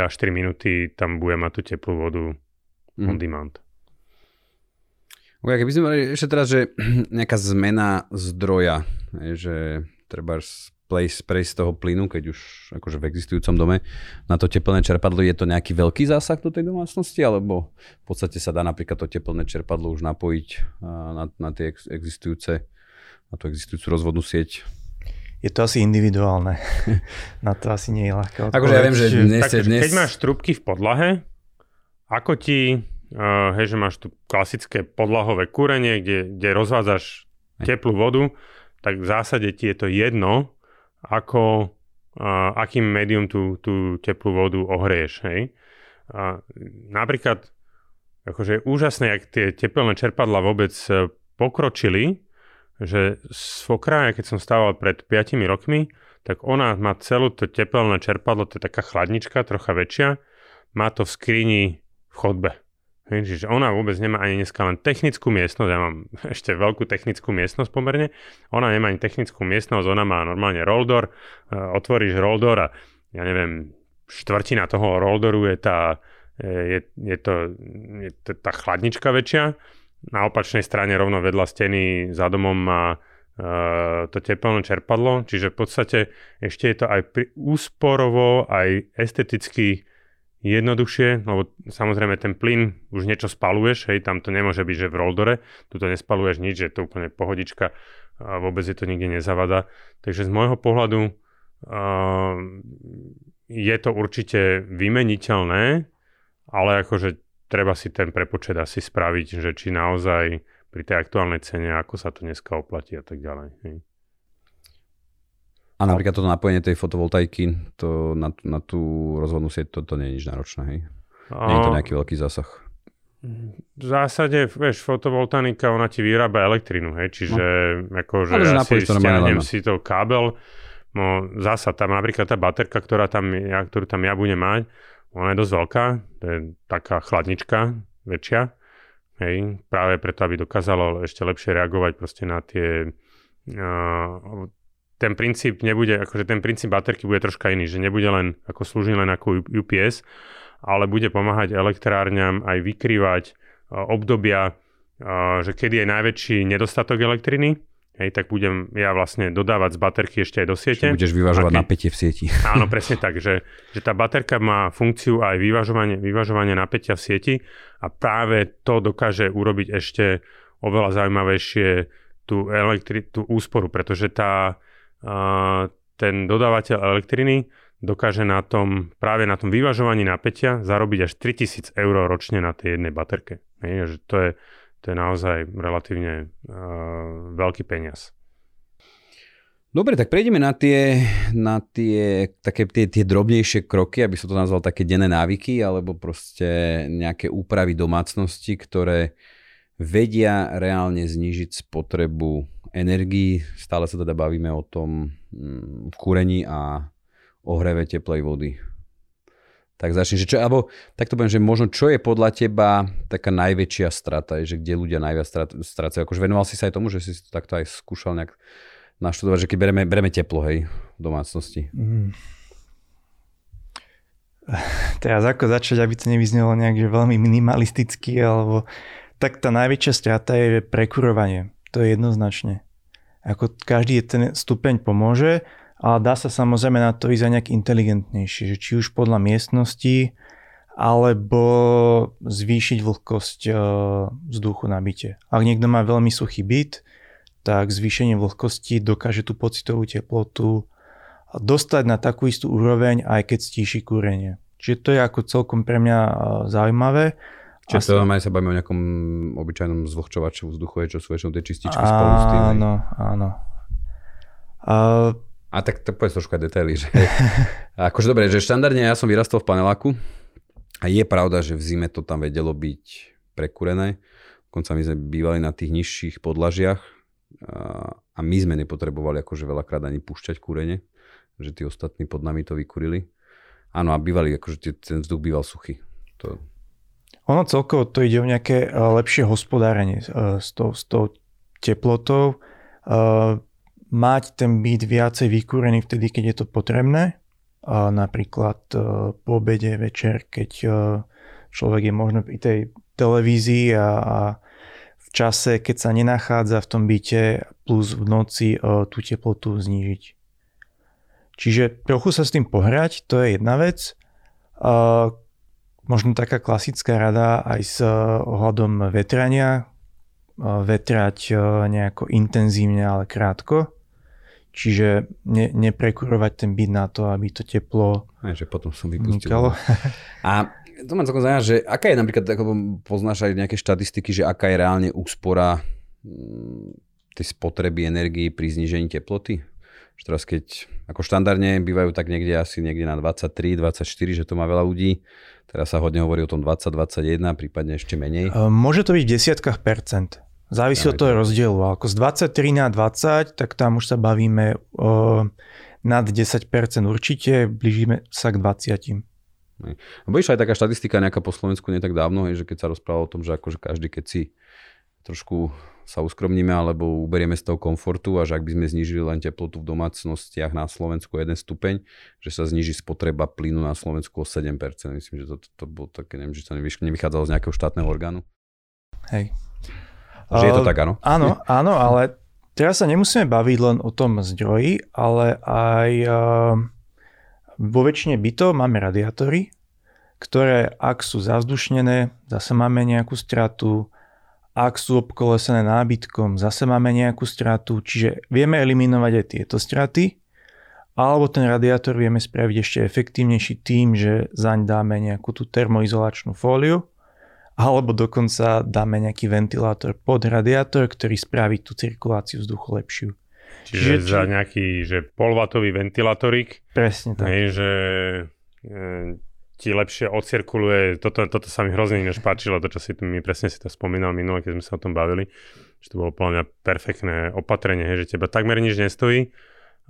až 3 minúty tam budem mať tú teplú vodu on demand. Keby sme mali ešte teraz, že nejaká zmena zdroja, že treba prejsť z toho plynu, keď už akože v existujúcom dome na to teplné čerpadlo, je to nejaký veľký zásah do tej domácnosti, alebo v podstate sa dá napríklad to teplné čerpadlo už napojiť na tie existujúce, na tú existujúcu rozvodnú sieť? Je to asi individuálne. Na to asi nie je ľahké. Akože ja viem, že dnes... Keď máš trúbky v podlahe, ako ti... hej, že máš tu klasické podlahové kúrenie, kde rozvádzaš teplú vodu, tak v zásade ti je to jedno, ako akým médium tú teplú vodu ohrieš. Hej. Napríklad, akože je úžasné, ak tie tepelné čerpadlá vôbec pokročili, že z okraja, keď som stával pred 5 rokmi, tak ona má celú to tepelné čerpadlo, to je taká chladnička, trocha väčšia, má to v skrini v chodbe. Čiže ona vôbec nemá ani dneska len technickú miestnosť, ja mám ešte veľkú technickú miestnosť pomerne, ona nemá ani technickú miestnosť, ona má normálne rolldoor, otvoríš rolldoor a ja neviem, štvrtina toho rolldoru je tá chladnička väčšia, na opačnej strane rovno vedľa steny za domom má to tepelné čerpadlo, čiže v podstate ešte je to aj úsporovo, aj esteticky jednoduchšie, lebo samozrejme ten plyn už niečo spaluješ, hej, tam to nemôže byť, že v roldore, tu to nespaluješ nič, je to úplne pohodička a vôbec je to nikde nezavada. Takže z môjho pohľadu je to určite vymeniteľné, ale akože treba si ten prepočet asi spraviť, že či naozaj pri tej aktuálnej cene, ako sa to dneska oplatí a tak ďalej. Hej. A napríklad toto napojenie tej fotovoltaiky na tú rozvodnú sieť, to nie je nič náročné, hej? Nie je to nejaký veľký zásah. V zásade, vieš, fotovoltanika, ona ti vyrába elektrinu, hej, čiže no, akože ja si stiahnem si to kábel, no zasa tam napríklad tá baterka, ktorú tam ja budem mať, ona je dosť veľká, to je taká chladnička väčšia, hej, práve preto, aby dokázalo ešte lepšie reagovať proste na tie... ten princíp baterky bude troška iný, že nebude len, ako slúži len ako UPS, ale bude pomáhať elektrárňam aj vykrývať obdobia, že kedy je najväčší nedostatok elektriny, hej, tak budem ja vlastne dodávať z baterky ešte aj do siete. Čiže budeš vyvažovať napätie v sieti. Áno, presne tak, že tá baterka má funkciu aj vyvažovanie napätia v sieti a práve to dokáže urobiť ešte oveľa zaujímavejšie tú úsporu, pretože ten dodávateľ elektriny dokáže práve na tom vyvažovaní napätia zarobiť až 3 000 eur ročne na tej jednej baterke. Hej, to je naozaj relatívne veľký peniaz. Dobre, tak prejdeme na tie drobnejšie kroky, aby som to nazval také denné návyky, alebo proste nejaké úpravy domácnosti, ktoré vedia reálne znížiť spotrebu energii. Stále sa teda bavíme o tom kúrení a ohreve teplej vody. Tak začne, takto poviem, že možno čo je podľa teba taká najväčšia strata, že kde ľudia najviac strácajú. Akože venoval si sa aj tomu, že si to takto aj skúšal nejak naštudovať, že keď bereme teplo, hej, v domácnosti. Teraz ako začať, aby to nevyznelo nejak, že veľmi minimalisticky, alebo tak tá najväčšia strata je prekurovanie. To je jednoznačne. Ako každý ten stupeň pomôže, ale dá sa samozrejme na to ísť aj nejak inteligentnejšie, že či už podľa miestnosti, alebo zvýšiť vlhkosť vzduchu na byte. Ak niekto má veľmi suchý byt, tak zvýšenie vlhkosti dokáže tú pocitovú teplotu dostať na takú istú úroveň, aj keď stíši kúrenie. Čiže to je ako celkom pre mňa zaujímavé. Čiže to aj sa bavíme o nejakom obyčajnom zvlhčovači vzduchu, čo sú väčšinou tie čističky spolu s tým. Áno, áno. A tak to povedz troška detaily, že akože dobre, že štandardne ja som vyrastol v paneláku a je pravda, že v zime to tam vedelo byť prekúrené. Dokonca my sme bývali na tých nižších podlažiach a my sme nepotrebovali akože veľakrát ani púšťať kúrenie, že tí ostatní pod nami to vykurili. Áno, a bývali, akože ten vzduch býval suchý. To... Ono celkovo to ide o nejaké lepšie hospodárenie s tou teplotou. Mať ten byt viacej vykúrený vtedy, keď je to potrebné. Napríklad po obede, večer, keď človek je možno pri tej televízii a v čase, keď sa nenachádza v tom byte, plus v noci tú teplotu znížiť. Čiže trochu sa s tým pohrať, to je jedna vec. Možno taká klasická rada aj s ohľadom vetrania. Vetrať nejako intenzívne, ale krátko. Čiže neprekurovať ten byt na to, aby to teplo že potom som vypustil. Unikalo. A to ma celkom zaujíma, že aká je napríklad, ako poznáš aj nejaké štatistiky, že aká je reálne úspora tej spotreby energii pri znížení teploty? Že teraz keď, ako štandardne, bývajú tak niekde na 23, 24, že to má veľa ľudí. Teraz sa hodne hovorí o tom 20, 21, prípadne ešte menej. Môže to byť v desiatkách percent. Závisí od toho rozdielu. Ako z 23 na 20, tak tam už sa bavíme nad 10% určite, blížime sa k 20. Bo išla aj taká štatistika nejaká po Slovensku nie tak dávno, že keď sa rozprávalo o tom, že akože každý, keď si trošku sa uskromníme alebo uberieme z toho komfortu a že ak by sme znížili len teplotu v domácnostiach na Slovensku 1 stupeň, že sa zníži spotreba plynu na Slovensku o 7%. Myslím, že to bolo také, neviem, že to nevychádzalo z nejakého štátneho orgánu. Hej. Že je to tak, áno? Áno, áno, ale teraz sa nemusíme baviť len o tom zdroji, ale aj vo väčšine bytov máme radiátory, ktoré ak sú zavzdušnené, zase máme nejakú stratu, ak sú obkolesené nábytkom, zase máme nejakú stratu, čiže vieme eliminovať aj tieto straty, alebo ten radiátor vieme spraviť ešte efektívnejší tým, že zaň dáme nejakú tú termoizolačnú fóliu, alebo dokonca dáme nejaký ventilátor pod radiátor, ktorý spraví tú cirkuláciu vzduchu lepšiu. Čiže za nejaký polvatový ventilátorik. Presne tak. Že ti lepšie odcirkuluje, toto sa mi hrozne ináč páčilo, to, čo si mi presne si to spomínal minule, keď sme sa o tom bavili, že to bolo podľa mňa perfektné opatrenie, hej, že teba takmer nič nestojí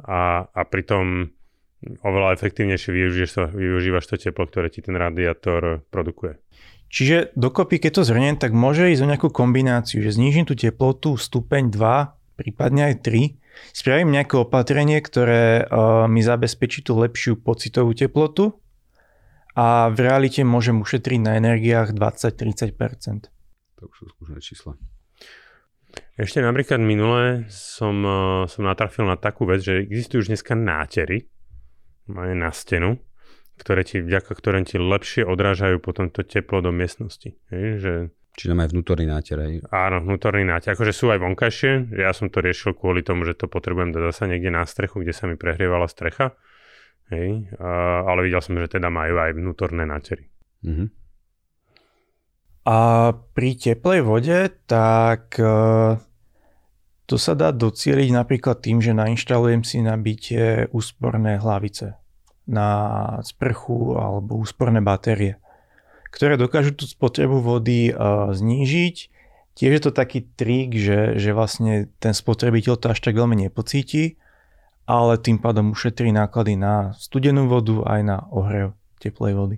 a pritom oveľa efektívnejšie využívaš to teplo, ktoré ti ten radiátor produkuje. Čiže dokopy, keď to zhrniem, tak môže ísť o nejakú kombináciu, že znížim tú teplotu stupeň 2, prípadne aj 3, spravím nejaké opatrenie, ktoré mi zabezpečí tú lepšiu pocitovú teplotu, a v realite môžem ušetriť na energiách 20-30%. To už sú skúšne čísla. Ešte napríklad minule som natrafil na takú vec, že existujú už dneska nátery na stenu, ktoré ti lepšie odrážajú potom to teplo do miestnosti. Čiže má aj vnútorný náter. Aj? Áno, vnútorný náter. Akože sú aj vonkajšie. Ja som to riešil kvôli tomu, že to potrebujem dať zasa niekde na strechu, kde sa mi prehrievala strecha. Hej, ale videl som, že teda majú aj vnútorné nátery. Uh-huh. A pri teplej vode, tak to sa dá docieliť napríklad tým, že nainštalujem si na byte úsporné hlavice na sprchu alebo úsporné batérie, ktoré dokážu tú spotrebu vody znížiť. Tiež je to taký trik, že vlastne ten spotrebiteľ to až tak veľmi nepocíti, ale tým pádom ušetrí náklady na studenú vodu aj na ohrev teplej vody.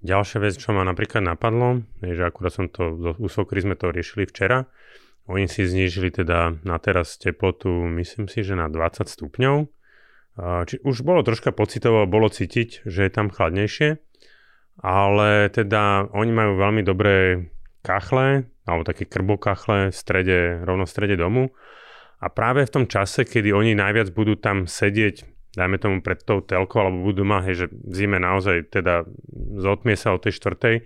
Ďalšia vec, čo ma napríklad napadlo, je, že akurát som to, u Sokry sme to riešili včera, oni si znížili teda na teraz teplotu, myslím si, že na 20 stupňov. Či už bolo troška pocitovo, bolo cítiť, že je tam chladnejšie, ale teda oni majú veľmi dobré kachle, alebo také krbokachle rovno v strede domu. A práve v tom čase, kedy oni najviac budú tam sedieť, dajme tomu pred tou telkou, alebo budú doma, hej, že v zime naozaj teda zotmie sa od tej 4.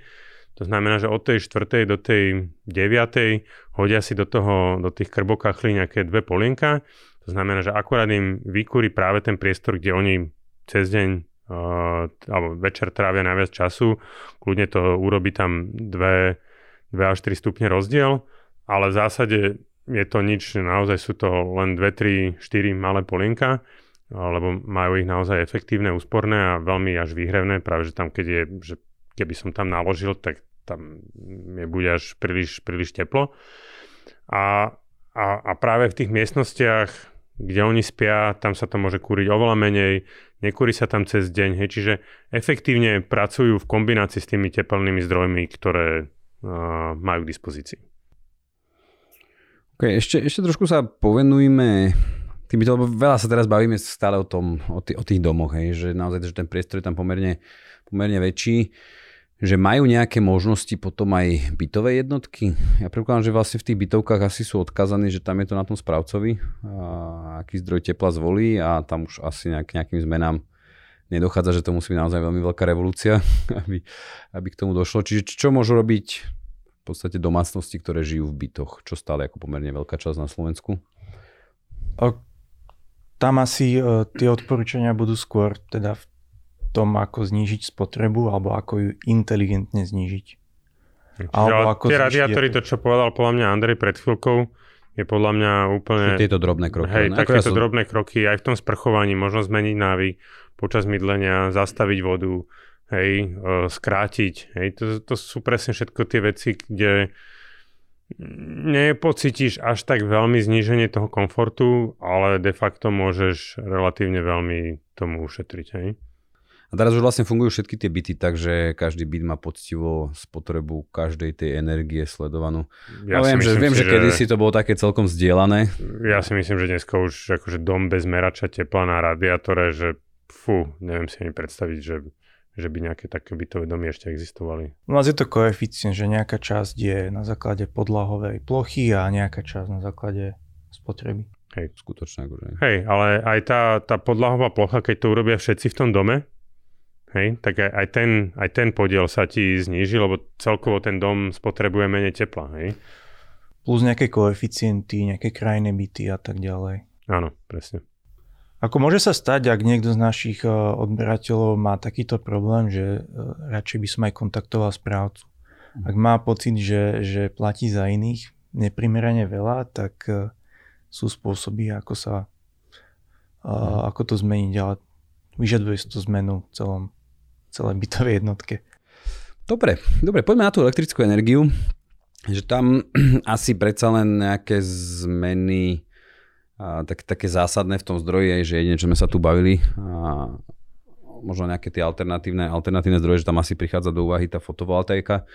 To znamená, že od tej 4. do tej 9. hodia si do tých krbokachlí nejaké 2 polienka. To znamená, že akurát im vykúri práve ten priestor, kde oni cez deň alebo večer trávia najviac času. Kľudne to urobí tam 2 až 3 stupne rozdiel, ale v zásade je to nič, naozaj sú to len 2, 3, 4 malé polienka, lebo majú ich naozaj efektívne, úsporné a veľmi až výhrevné, práve že tam, že keby som tam naložil, tak tam je bude až príliš teplo. A práve v tých miestnostiach, kde oni spia, tam sa to môže kúriť oveľa menej, nekúri sa tam cez deň, hej, čiže efektívne pracujú v kombinácii s tými tepelnými zdrojmi, ktoré majú k dispozícii. Okay, ešte trošku sa povenujme, lebo veľa sa teraz bavíme stále o tých domoch, hej, že naozaj že ten priestor je tam pomerne väčší, že majú nejaké možnosti potom aj bytové jednotky. Ja predpokladám, že vlastne v tých bytovkách asi sú odkazaní, že tam je to na tom správcovi, aký zdroj tepla zvolí a tam už asi nejakým zmenám nedochádza, že to musí byť naozaj veľmi veľká revolúcia, aby k tomu došlo. Čiže čo môžu robiť v podstate domácnosti, ktoré žijú v bytoch, čo stále ako pomerne veľká časť na Slovensku? Tam asi tie odporúčania budú skôr teda v tom, ako znížiť spotrebu alebo ako ju inteligentne znížiť. Tie radiátory, to čo povedal podľa mňa Andrej pred chvíľkou, je podľa mňa úplne... Sú tieto drobné kroky. Hej, takéto drobné kroky aj v tom sprchovaní, možno zmeniť návyk, počas mydlenia, zastaviť vodu, hej, skrátiť. Hej, to sú presne všetko tie veci, kde nepocítiš až tak veľmi zníženie toho komfortu, ale de facto môžeš relatívne veľmi tomu ušetriť. Hej. A teraz už vlastne fungujú všetky tie byty, takže každý byt má poctivo spotrebu každej tej energie sledovanú. Ja viem, že kedysi to bolo také celkom zdieľané. Ja si myslím, že dneska už akože dom bez merača tepla na radiátore, že fú, neviem si ani predstaviť, že by nejaké také bytové domy ešte existovali. U nás je to koeficient, že nejaká časť je na základe podlahovej plochy a nejaká časť na základe spotreby. Hej, skutočná úroveň. Hej, ale aj tá podlahová plocha, keď to urobia všetci v tom dome, hej, tak aj ten podiel sa ti zníži, lebo celkovo ten dom spotrebuje menej tepla, hej. Plus nejaké koeficienty, nejaké krajné byty a tak ďalej. Áno, presne. Ako môže sa stať, ak niekto z našich odberateľov má takýto problém, že radšej by som aj kontaktoval správcu. Ak má pocit, že platí za iných neprimerane veľa, tak sú spôsoby, ako to zmeniť. Ale vyžaduje si tú zmenu celej bytovej jednotke. Dobre, poďme na tú elektrickú energiu, že tam asi predsa len nejaké zmeny také zásadné v tom zdroji je, že jedine, čo sme sa tu bavili, a možno nejaké tie alternatívne zdroje, že tam asi prichádza do úvahy tá fotovoltaika.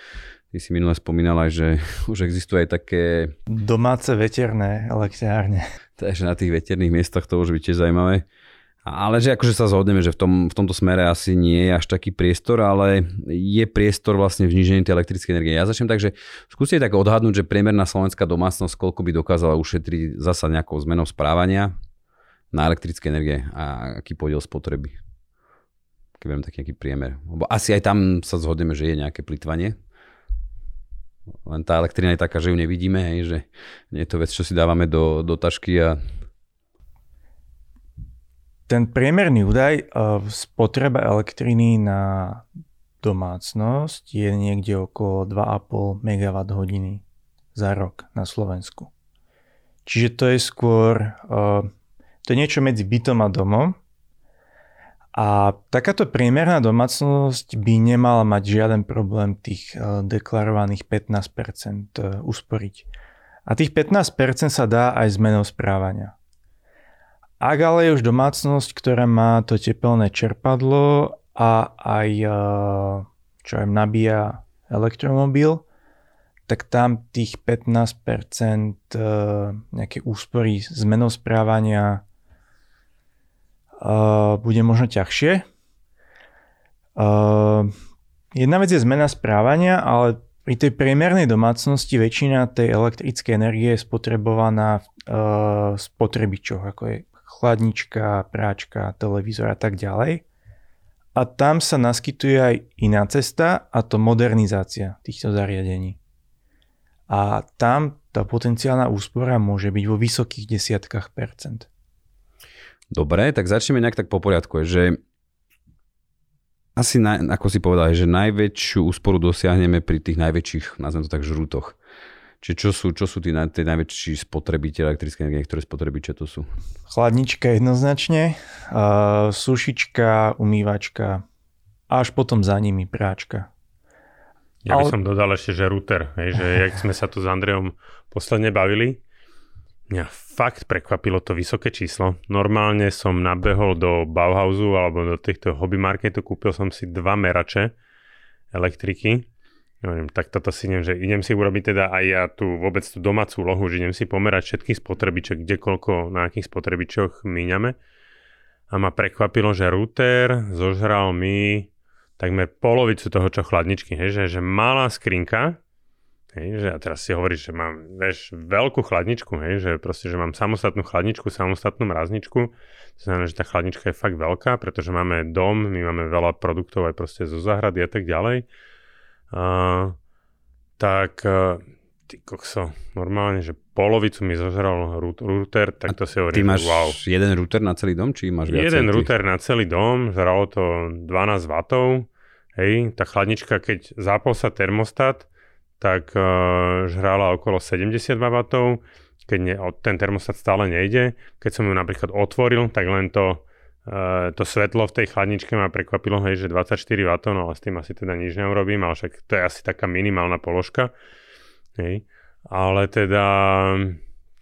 Ty si minule spomínal aj, že už existuje aj také... domáce veterné elektrárne. Takže na tých veterných miestach to už by tiež zaujímavé. Ale že akože sa zhodneme, že v tomto smere asi nie je až taký priestor, ale je priestor vlastne v znížení tej elektrickej energie. Ja začnem tak, že skúste tak odhadnúť, že priemerná slovenská domácnosť koľko by dokázala ušetriť zasa nejakou zmenou správania na elektrické energie a aký podiel spotreby. Keď viem taký nejaký priemer. Lebo asi aj tam sa zhodneme, že je nejaké plytvanie. Len tá elektrina je taká, že ju nevidíme, hej, že nie je to vec, čo si dávame do tašky a... Ten priemerný údaj spotreba elektriny na domácnosť je niekde okolo 2,5 MWh za rok na Slovensku. Čiže to je skôr, to je niečo medzi bytom a domom. A takáto priemerná domácnosť by nemala mať žiaden problém tých deklarovaných 15% usporiť. A tých 15% sa dá aj zmenou správania. Ak ale je už domácnosť, ktorá má to tepelné čerpadlo a aj čo im nabíja elektromobil, tak tam tých 15% nejaké úspory zmenou správania bude možno ťažšie. Jedna vec je zmena správania, ale pri tej priemernej domácnosti väčšina tej elektrickej energie je spotrebovaná v spotrebičoch, ako je chladnička, práčka, televízor a tak ďalej. A tam sa naskytuje aj iná cesta, a to modernizácia týchto zariadení. A tam tá potenciálna úspora môže byť vo vysokých desiatkách percent. Dobre, tak začneme nejak tak po poriadku, že asi, ako si povedal, že najväčšiu úsporu dosiahneme pri tých najväčších, nazvem to tak, žrútoch. Čiže čo sú tie najväčší spotrebiteľ elektrické energie, ktoré spotrebiče to sú? Chladnička jednoznačne, sušička, umývačka, až potom za nimi práčka. Ja by som dodal ešte, že router, že jak sme sa tu s Andrejom posledne bavili, mňa fakt prekvapilo to vysoké číslo. Normálne som nabehol do Bauhausu alebo do týchto hobby marketu, kúpil som si 2 merače elektriky. Neviem, tak toto si neviem, že idem si urobiť teda aj ja tu vôbec tú domácu lohu, že idem si pomerať všetky spotrebiček, kdekoľko, na akých spotrebičoch míňame. A ma prekvapilo, že router zožral mi takmer polovicu toho, čo chladničky. Hej, že malá skrinka. Hej, že a teraz si hovoríš, že mám veľkú chladničku, hej, že proste, že mám samostatnú chladničku, samostatnú mrazničku. To znamená, že tá chladnička je fakt veľká, pretože máme dom, my máme veľa produktov aj proste zo záhrady a tak ďalej. Ty kokso, normálne, že polovicu mi zožral router, tak to si hovoríš, wow. Ty máš jeden router na celý dom, či máš viac? Jeden router na celý dom, žralo to 12 W, hej, tá chladnička, keď zapol sa termostat, tak žrala okolo 72 W, keď ten termostat stále nejde. Keď som ju napríklad otvoril, tak len to svetlo v tej chladničke ma prekvapilo, hej, že 24 W, no ale s tým asi teda nič neurobím, ale však to je asi taká minimálna položka. Hej. Ale teda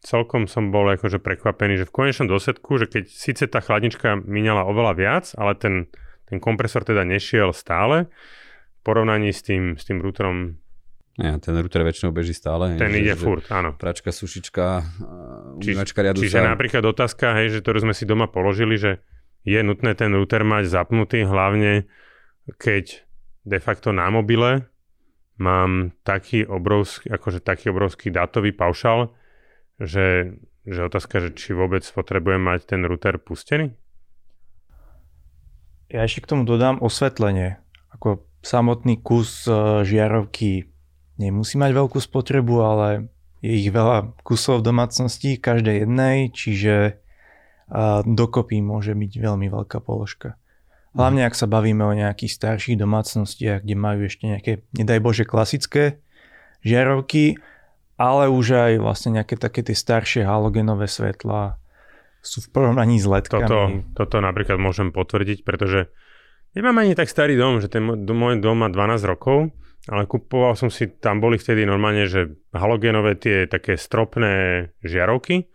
celkom som bol akože prekvapený, že v konečnom dôsledku, že keď síce tá chladnička míňala oveľa viac, ale ten kompresor teda nešiel stále, v porovnaní s tým routerom. Ja, ten router väčšinou beží stále. Ten ide furt, áno. Pračka, sušička, umývačka, riadúca. Čiže napríklad otázka, hej, že ktorú sme si doma položili, že je nutné ten router mať zapnutý, hlavne keď de facto na mobile mám taký obrovský dátový paušal, že otázka, že či vôbec potrebujem mať ten router pustený? Ja ešte k tomu dodám osvetlenie. Ako samotný kus žiarovky nemusí mať veľkú spotrebu, ale je ich veľa kusov v domácnosti, každej jednej, čiže dokopy môže byť veľmi veľká položka. Hlavne, ak sa bavíme o nejakých starších domácnostiach, kde majú ešte nejaké, nedaj Bože, klasické žiarovky, ale už aj vlastne nejaké také tie staršie halogenové svetlá, sú v porovnaní s letkami. Toto napríklad môžem potvrdiť, pretože nemám ani tak starý dom, že ten môj dom má 12 rokov, ale kupoval som si, tam boli vtedy normálne, že halogénové tie také stropné žiarovky,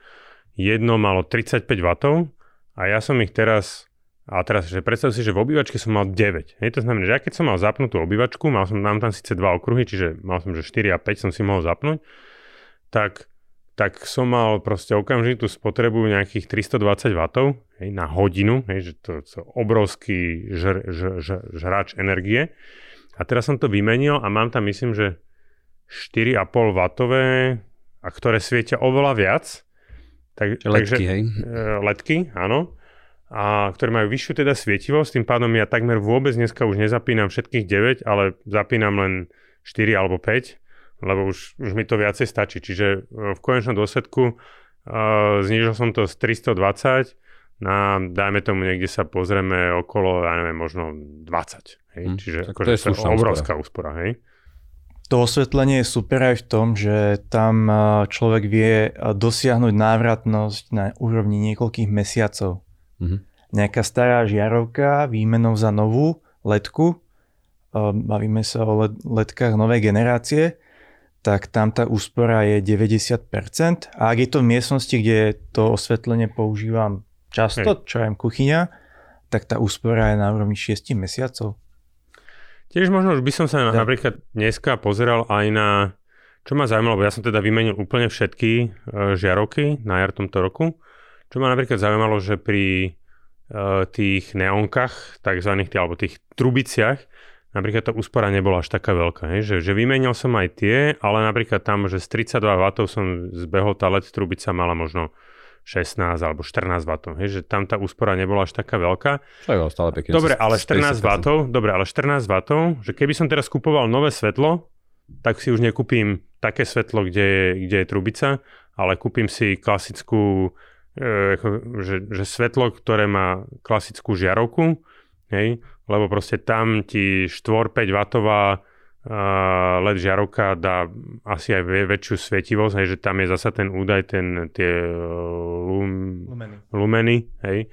jedno malo 35 W a ja som ich teraz, že predstav si, že v obývačke som mal 9. Hej, to znamená, že ja keď som mal zapnutú obývačku, mám tam síce 2 okruhy, čiže mal som, že 4 a 5 som si mohol zapnúť, tak som mal proste okamžitú spotrebu nejakých 320 W na hodinu, hej, že to je obrovský žrač energie. A teraz som to vymenil a mám tam, myslím, že 4,5 W, a ktoré svietia oveľa viac. Ledky, hej? Ledky, áno. A ktoré majú vyššiu teda svietivosť, tým pádom ja takmer vôbec dneska už nezapínam všetkých 9, ale zapínam len 4 alebo 5. Lebo už mi to viacej stačí. Čiže v konečnom dôsledku znížil som to z 320 na, dajme tomu, niekde sa pozrieme okolo, ja neviem, možno 20. Hej? Čiže to je obrovská úspora. Hej? To osvetlenie je super aj v tom, že tam človek vie dosiahnuť návratnosť na úrovni niekoľkých mesiacov. Mm-hmm. Nejaká stará žiarovka výmenou za novú ledku, bavíme sa o ledkách novej generácie, tak tam tá úspora je 90%. A ak je to v miestnosti, kde to osvetlenie používam často, čo aj kuchyňa, tak tá úspora je na úrovni 6 mesiacov. Tiež možno už by som sa napríklad dneska pozeral aj na, čo ma zaujímalo, bo ja som teda vymenil úplne všetky žiarovky na jar tomto roku. Čo ma napríklad zaujímalo, že pri tých neónkach, takzvaných alebo tých trubiciach, napríklad tá úspora nebola až taká veľká. Že vymenil som aj tie, ale napríklad tam, že z 32 W som zbehol, tá LED trubica mala možno 16 alebo 14 W. Že tam tá úspora nebola až taká veľká. Stále pekne. Dobre, ale 14 W, že keby som teraz kupoval nové svetlo, tak si už nekúpim také svetlo, kde je trubica, ale kúpim si klasickú, že svetlo, ktoré má klasickú žiarovku, hej, lebo proste tam ti 4-5 W LED žiarovka dá asi aj väčšiu svietivosť, hej, že tam je zasa ten údaj, tie lumeny, hej,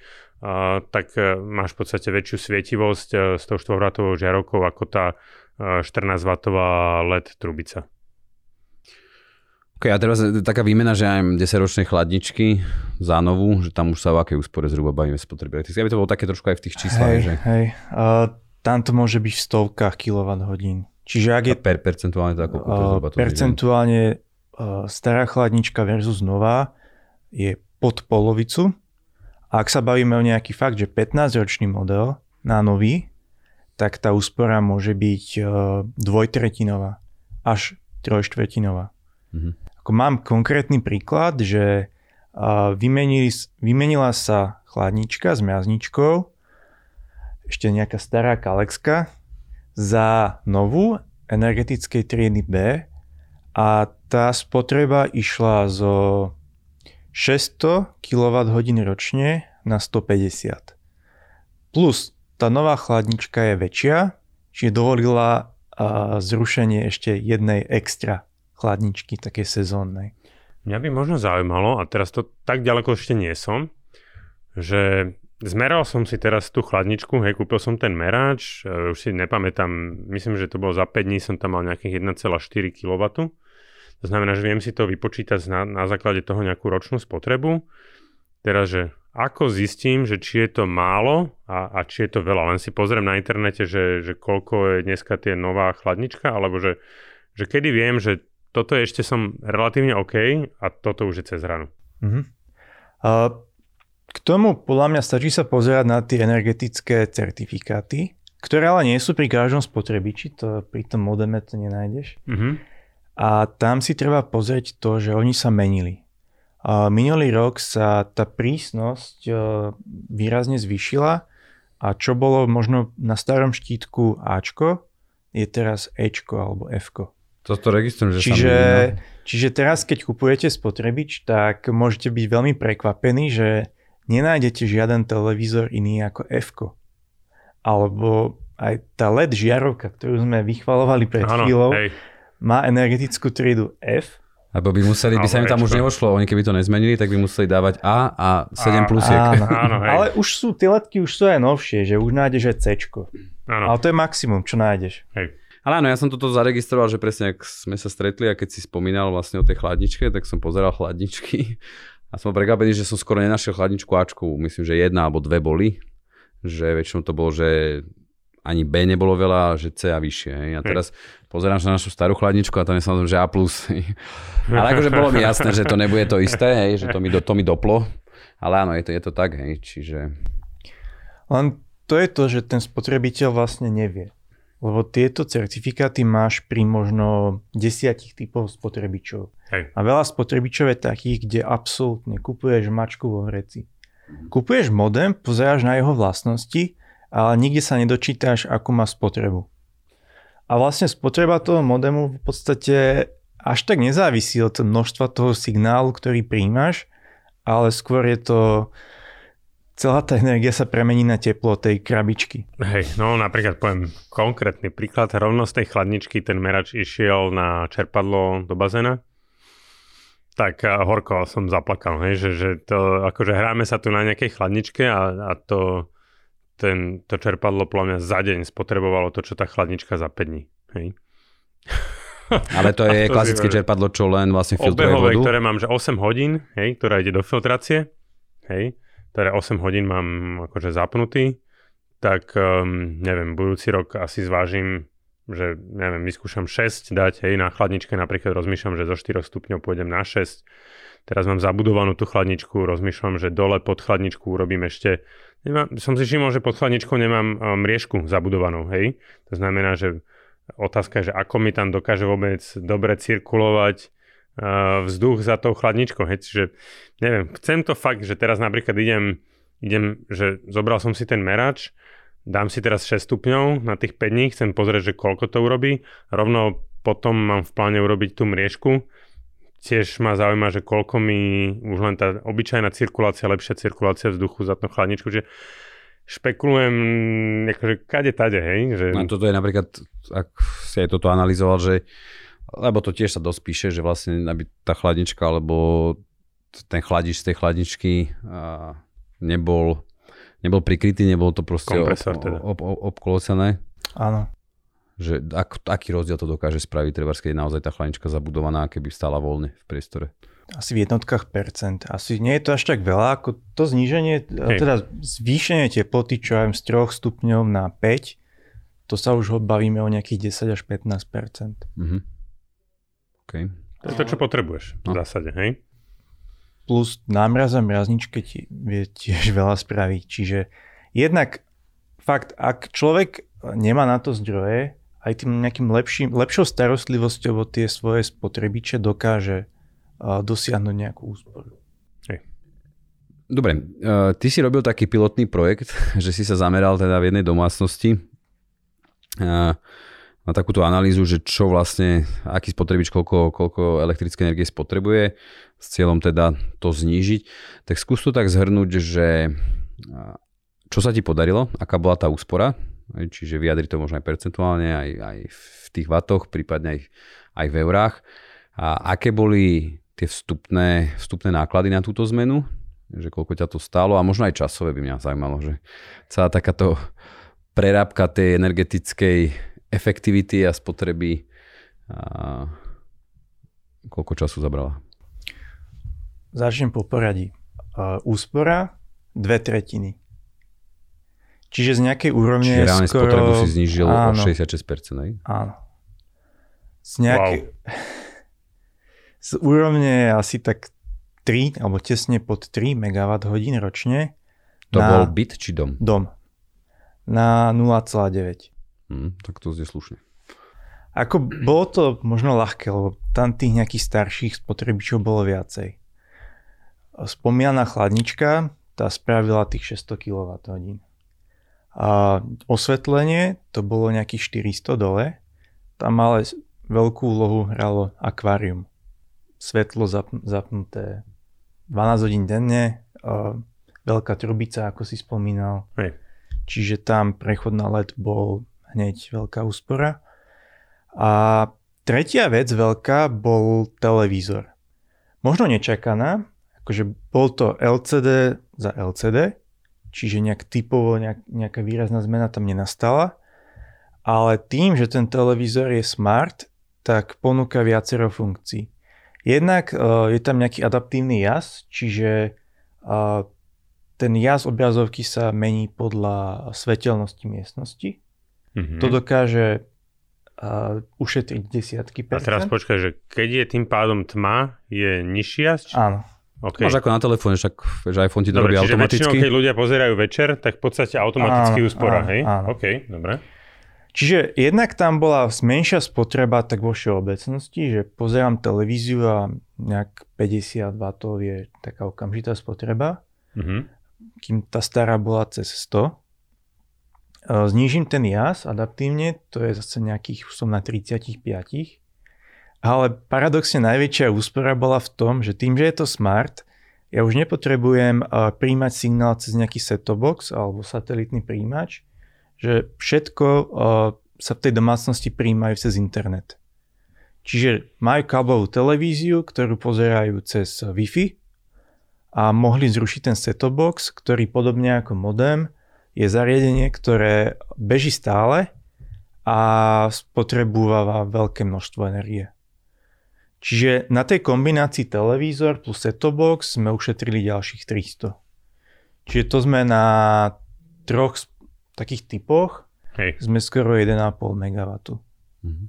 tak máš v podstate väčšiu svietivosť s tou 4-watovou žiarovkou ako tá 14-watová LED trubica. OK, a teraz je taká výmena, že aj 10-ročné chladničky za novú, že tam už sa v akej úspore zhruba bavíme spotreby elektrické. Aby to bolo také trošku aj v tých číslach, že? Hej, tam to môže byť v stovkách kilowatthodín. Čiže ak je... Percentuálne to ako kúpil zhruba to? Percentuálne stará chladnička versus nová je pod polovicu. A ak sa bavíme o nejaký fakt, že 15-ročný model na nový, tak tá úspora môže byť dvojtretinová až trojštvrtinová. Mhm. Mám konkrétny príklad, že vymenila sa chladnička s mrazničkou, ešte nejaká stará Kalexka, za novú energetickej triedy B a tá spotreba išla zo 600 kWh ročne na 150. Plus tá nová chladnička je väčšia, čiže dovolila zrušenie ešte jednej extra chladničky, také sezónnej. Mňa by možno zaujímalo, a teraz to tak ďaleko ešte nie som, že zmeral som si teraz tú chladničku, hej, kúpil som ten merač, už si nepamätám, myslím, že to bolo za 5 dní, som tam mal nejakých 1,4 kW. To znamená, že viem si to vypočítať na základe toho nejakú ročnú spotrebu. Teraz, že ako zistím, že či je to málo a či je to veľa. Len si pozriem na internete, že koľko je dneska tie nová chladnička, alebo že kedy viem, že toto ešte som relatívne OK a toto už je cez hranu. Uh-huh. K tomu podľa mňa stačí sa pozerať na tie energetické certifikáty, ktoré ale nie sú pri každom spotrebiči, to pri tom modeme to nenájdeš. Uh-huh. A tam si treba pozrieť to, že oni sa menili. Minulý rok sa tá prísnosť výrazne zvýšila a čo bolo možno na starom štítku Ačko, je teraz Ečko alebo Fko. Toto registrujem, že čiže teraz, keď kupujete spotrebič, tak môžete byť veľmi prekvapení, že nenájdete žiaden televízor iný ako F-ko. Alebo aj tá LED žiarovka, ktorú sme vychvalovali pred chvíľou, má energetickú triedu F Lebo by museli, by sa im tam už nevošlo, oni keby to nezmenili, tak by museli dávať a 7 plusiek. Áno, ale už sú, tie letky už sú aj novšie, že už nájdeš aj C-čko. Ale to je maximum, čo nájdeš. Hej. Ale áno, ja som toto zaregistroval, že presne ak sme sa stretli a keď si spomínal vlastne o tej chladničke, tak som pozeral chladničky a som prekvapený, že som skoro nenašiel chladničku Ačku. Myslím, že 1 alebo 2 boli, že väčšinou to bolo, že ani B nebolo veľa, že C a vyššie. Hej. A teraz pozerám sa na našu starú chladničku a tam je samozrejme, že A+. Ale akože bolo mi jasné, že to nebude to isté, hej, že to mi doplo. Ale áno, je to tak, hej, čiže... Len to je to, že ten spotrebiteľ vlastne nevie. Lebo tieto certifikáty máš pri možno 10 typov spotrebičov. Hej. A veľa spotrebičov je takých, kde absolútne kupuješ mačku vo vreci. Kupuješ modem, pozeráš na jeho vlastnosti, ale nikde sa nedočítaš, akú má spotrebu. A vlastne spotreba toho modemu v podstate až tak nezávisí od množstva toho signálu, ktorý príjmaš, ale skôr je to... Celá tá energia sa premení na teplo tej krabičky. Hej, no napríklad poviem konkrétny príklad. Rovno z tej chladničky ten merač išiel na čerpadlo do bazéna. Tak horko som zaplakal, hej, že to, akože hráme sa tu na nejakej chladničke a to čerpadlo podľa mňa za deň spotrebovalo to, čo tá chladnička za 5 dní. Hej. Ale to je to klasické čerpadlo, čo len vlastne filtruje vodu. Obehové, ktoré mám, že 8 hodín, hej, ktorá ide do filtrácie, hej. Teda 8 hodín mám akože zapnutý, tak neviem, budúci rok asi zvážim, že neviem, vyskúšam 6 dať, hej, na chladničke napríklad rozmýšľam, že zo 4 stupňov pôjdem na 6. Teraz mám zabudovanú tú chladničku, rozmýšľam, že dole pod chladničku urobím ešte, som si všimol, že pod chladničkou nemám mriežku zabudovanú, hej. To znamená, že otázka je, že ako mi tam dokáže vôbec dobre cirkulovať vzduch za tou chladničkou, hej, že neviem, chcem to fakt, že teraz napríklad idem, že zobral som si ten merač, dám si teraz 6 stupňov na tých 5 dní, chcem pozrieť, že koľko to urobí, rovno potom mám v pláne urobiť tú mriežku, tiež ma zaujíma, že koľko mi už len tá obyčajná cirkulácia, lepšia cirkulácia vzduchu za tú chladničku, že špekulujem akože kade tade, hej. Že... No toto je napríklad, ak si aj toto analyzoval, že lebo to tiež sa dospíše, že vlastne aby tá chladnička alebo ten chladič z tej chladničky nebol prikrytý, nebolo to proste obklocené. Áno. Že aký rozdiel to dokáže spraviť, trebárs, keď je naozaj tá chladnička zabudovaná, keby stála voľne v priestore? Asi v jednotkách percent. Asi nie je to až tak veľa, ako to zvýšenie teploty, čo aj z 3 stupňov na 5, to sa už bavíme o nejakých 10 až 15%. Mhm. Okay. To je to, čo potrebuješ v zásade, hej? Plus námraz a mrazničke ti vie tiež veľa spraviť. Čiže jednak fakt, ak človek nemá na to zdroje, aj tým nejakým lepšou starostlivosťou o tie svoje spotrebiče dokáže dosiahnuť nejakú úsporu. Dobre, ty si robil taký pilotný projekt, že si sa zameral teda v jednej domácnosti na takúto analýzu, že čo vlastne, aký spotrebič, koľko elektrické energie spotrebuje, s cieľom teda to znížiť. Tak skús to tak zhrnúť, že čo sa ti podarilo, aká bola tá úspora, čiže vyjadri to možno aj percentuálne, aj v tých vatoch, prípadne aj v eurách. A aké boli tie vstupné náklady na túto zmenu, že koľko ťa to stálo a možno aj časové by mňa zaujímalo, že celá takáto prerábka tej energetickej efektivity a spotreby a koľko času zabrala? Začnem po poradí. Úspora 2/3. Čiže z nejakej úrovne skoro... Čiže spotrebu si znížil o 66%, hej? Áno. Z úrovne asi tak 3 alebo tesne pod 3 MWh ročne. To bol byt či dom? Dom. Na 0,9. Tak to zde slušne. Ako bolo to možno ľahké, lebo tam tých nejakých starších spotrebičov bolo viacej. Spomínaná chladnička, tá spravila tých 600 kWh. A osvetlenie, to bolo nejakých 400 dole. Tam ale veľkú úlohu hralo akvárium. Svetlo zapnuté 12 hodín denne, veľká trubica, ako si spomínal. Hej. Čiže tam prechod na LED bol hneď veľká úspora. A Tretia vec veľká bol televízor. Možno nečakaná, akože bol to LCD za LCD, čiže nejak typovo nejaká výrazná zmena tam nenastala, ale tým, že ten televízor je smart, tak ponúka viacero funkcií. Jednak je tam nejaký adaptívny jas, čiže ten jas obrazovky sa mení podľa svetelnosti miestnosti. Mm-hmm. To dokáže ušetriť desiatky percent. A teraz počkaj, že keď je tým pádom tma, je nižší jas? Áno. Okay. Máš ako na telefóne, však že iPhone ti to robí automaticky. Čiže väčšinou, keď ľudia pozerajú večer, tak v podstate automaticky úspora, hej? Áno. OK, dobre. Čiže jednak tam bola menšia spotreba tak vo všeobecnosti, že pozerám televíziu a nejak 50 W je taká okamžitá spotreba, kým tá stará bola cez 100. Znížim ten jas adaptívne, to je zase nejakých, som na 35. Ale paradoxne najväčšia úspora bola v tom, že tým, že je to smart, ja už nepotrebujem príjmať signál cez nejaký set-top box alebo satelitný príjimač, že všetko sa v tej domácnosti prijímajú cez internet. Čiže majú káblovú televíziu, ktorú pozerajú cez Wi-Fi a mohli zrušiť ten set-top box, ktorý podobne ako modem je zariadenie, ktoré beží stále a spotrebúva veľké množstvo energie. Čiže na tej kombinácii televízor plus set-top box sme ušetrili ďalších 300. Čiže to sme na troch takých typoch, hej, sme skoro 1,5 MW. Mm-hmm.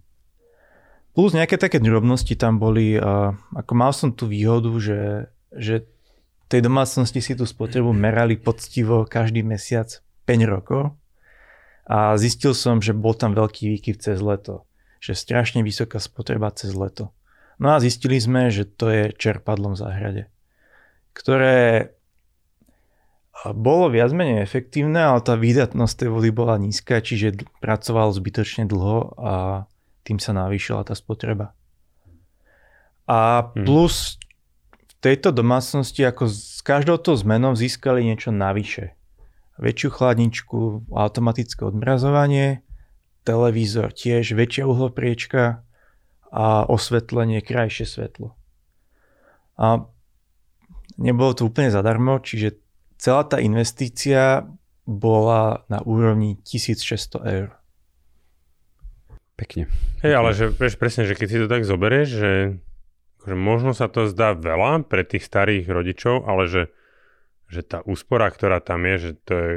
Plus nejaké také drobnosti tam boli, ako mal som tú výhodu, že tej domácnosti si tú spotrebu merali poctivo každý mesiac 5 rokov a zistil som, že bol tam veľký výkyv cez leto, že strašne vysoká spotreba cez leto. No a zistili sme, že to je čerpadlom v záhrade, ktoré bolo viac menej efektívne, ale tá výdatnosť tej vody bola nízka, čiže pracoval zbytočne dlho a tým sa navýšila tá spotreba. A plus v tejto domácnosti ako s každou tou zmenou získali niečo navyše. Väčšiu chladničku, automatické odmrazovanie, televízor tiež, väčšia uhlopriečka a osvetlenie, krajšie svetlo. A nebolo to úplne zadarmo, čiže celá tá investícia bola na úrovni 1 600 €. Pekne. Hej, ale že, vieš, presne, že keď si to tak zoberieš, že možno sa to zdá veľa pre tých starých rodičov, ale že tá úspora, ktorá tam je, že to je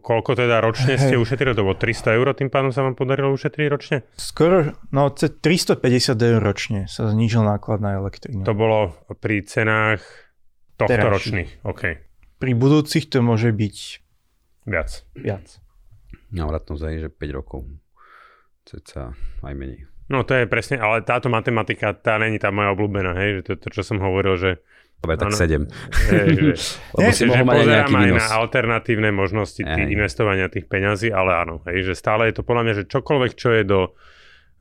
koľko teda ročne ste ušetrili? To bolo 300 €, tým pádom sa vám podarilo ušetriť ročne? Skoro, no 350 € ročne sa znížil náklad na elektrínu. To bolo pri cenách tohto ročných, OK. Pri budúcich to môže byť viac. Návratnosť aj, že 5 rokov. Ceca aj menej. No to je presne, ale táto matematika, tá není tá moja obľúbená, hej, že to, čo som hovoril, že... Dobre, tak 7. Lebo si mohol mať nejaký výnos. Na alternatívne možnosti investovania tých peňazí, ale áno, hej, že stále je to podľa mňa, že čokoľvek, čo je do...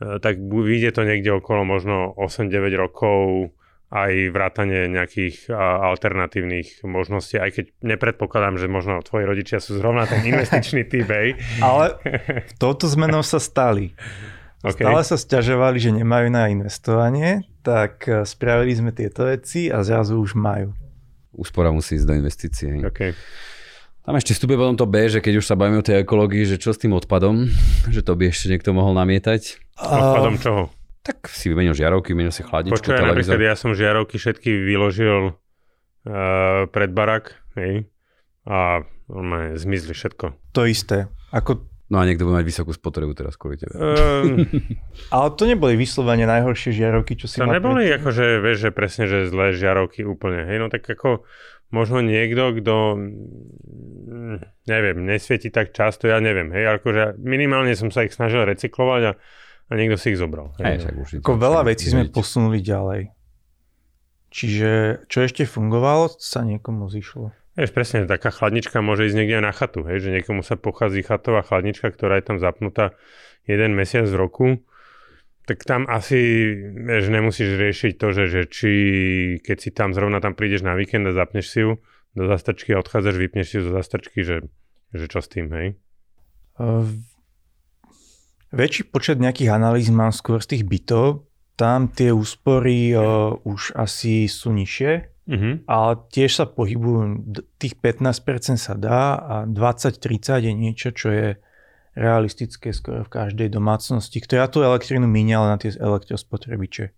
Tak vyjde to niekde okolo možno 8-9 rokov... aj vrátanie nejakých alternatívnych možností, aj keď nepredpokladám, že možno tvoji rodičia sú zrovna ten investičný typ, hej. Ale touto zmenou sa stali. Okay. Stále sa sťažovali, že nemajú na investovanie, tak spravili sme tieto veci a zrazu už majú. Úspora musí ísť do investície. Okay. Tam ešte vstupuje potom to B, že keď už sa bavíme o tej ekológii, že čo s tým odpadom? Že to by ešte niekto mohol namietať? Odpadom čoho? Tak si vymenil žiarovky, vymenil si chladničku, televízor. Napríklad ja som žiarovky všetky vyložil pred barák, hej, a zmizli všetko. To isté. Ako... No a niekto bude mať vysokú spotrebu teraz kvôli tebe. Ale to neboli vyslovene najhoršie žiarovky, čo si mal. To neboli akože, vieš, že presne, že zlé žiarovky úplne, hej, no tak ako možno niekto, kto neviem, nesvieti tak často, ja neviem, hej, akože minimálne som sa ich snažil recyklovať a niekto si ich zobral. Ako veľa vecí sme posunuli ďalej. Čiže čo ešte fungovalo, sa niekomu zišlo. Vieš, presne, taká chladnička môže ísť niekde na chatu, hej, že niekomu sa pochází chatová chladnička, ktorá je tam zapnutá jeden mesiac v roku, tak tam asi vieš, nemusíš riešiť to, že či keď si tam zrovna tam prídeš na víkend a zapneš si ju do zastrčky a odchádzaš, vypneš si ju do zastrčky, že čo s tým, hej? Väčší počet nejakých analýz mám skôr z tých bytov. Tam tie úspory už asi sú nižšie, ale tiež sa pohybujú. Tých 15% sa dá a 20-30 je niečo, čo je realistické skoro v každej domácnosti, ktorá tú elektrínu míňa ale na tie elektrospotrebiče.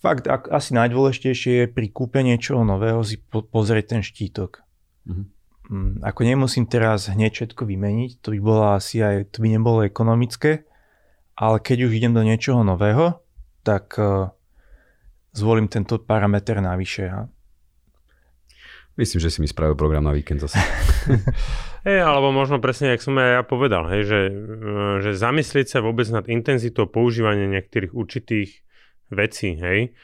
Fakt, asi najdôležitejšie je pri kúpe niečoho nového si pozrieť ten štítok. Ako nemusím teraz hneď všetko vymeniť, to by bolo asi aj, to by nebolo ekonomické, ale keď už idem do niečoho nového, tak zvolím tento parameter navyše. Myslím, že si mi spravil program na víkend zase. Alebo možno presne, jak som ja povedal, že zamyslieť sa vôbec nad intenzitou používania niektorých určitých vecí, hej.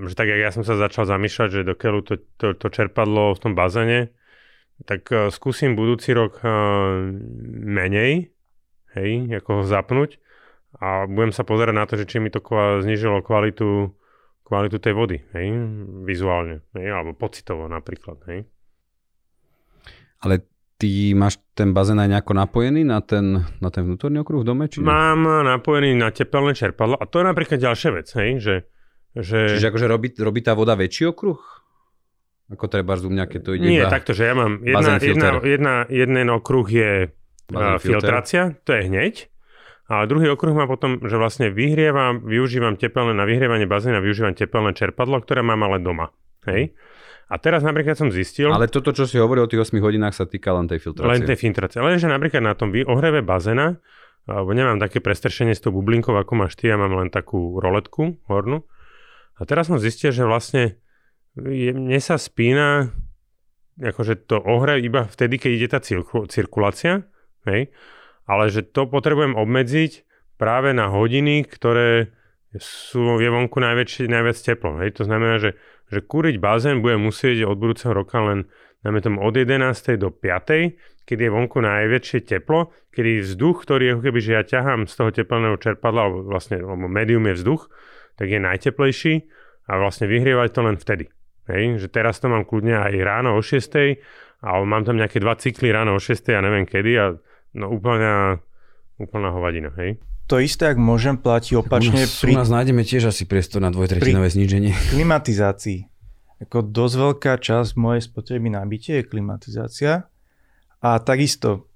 Že tak, jak ja som sa začal zamýšľať, že dokiaľu to čerpadlo v tom bazéne, tak skúsim budúci rok menej, hej, ako ho zapnúť a budem sa pozerať na to, že či mi to znížilo kvalitu tej vody, hej, vizuálne, hej, alebo pocitovo napríklad, hej. Ale ty máš ten bazén aj nejako napojený na ten vnútorný okruh v dome? Či ne? Mám napojený na tepelné čerpadlo a to je napríklad ďalšia vec, hej, že... Čiže akože robí tá voda väčší okruh? Ako treba z mňa, keď to ide. Nie, takto, že ja mám jeden okruh je filtrácia, to je hneď. A druhý okruh má potom, že vlastne využívam tepelné na vyhrievanie bazéna, využívam tepelné čerpadlo, ktoré mám ale doma. Hej? A teraz napríklad som zistil... Ale toto, čo si hovoril o tých 8 hodinách, sa týka len tej filtrácie. Lenže napríklad na tom ohreve bazéna, nemám také prestršenie s tou bublinkou, ako máš ty, ja mám len takú roletku hornú. A teraz som zistil, že vlastne mne sa spína akože to ohre iba vtedy, keď ide tá cirkulácia, hej? Ale že to potrebujem obmedziť práve na hodiny, ktoré sú vonku najviac teplo. Hej? To znamená, že kúriť bazén budem musieť od budúceho roka len najmä tomu od 11. do 5., keď je vonku najväčšie teplo, kedy vzduch, ktorý je ako keby, že ja ťahám z toho teplného čerpadla, alebo vlastne alebo médium je vzduch, tak je najteplejší a vlastne vyhrievať to len vtedy. Hej, že teraz to mám kľudne aj ráno o 6, ale mám tam nejaké 2 cykly ráno o 6 a neviem kedy a no úplná hovadina, hej. To isté, ak môžem, platí opačne. U nás nájdeme tiež asi priestor na dvojtretinové zníženie. Klimatizácii. Ako dosť veľká časť mojej spotreby na byte je klimatizácia a takisto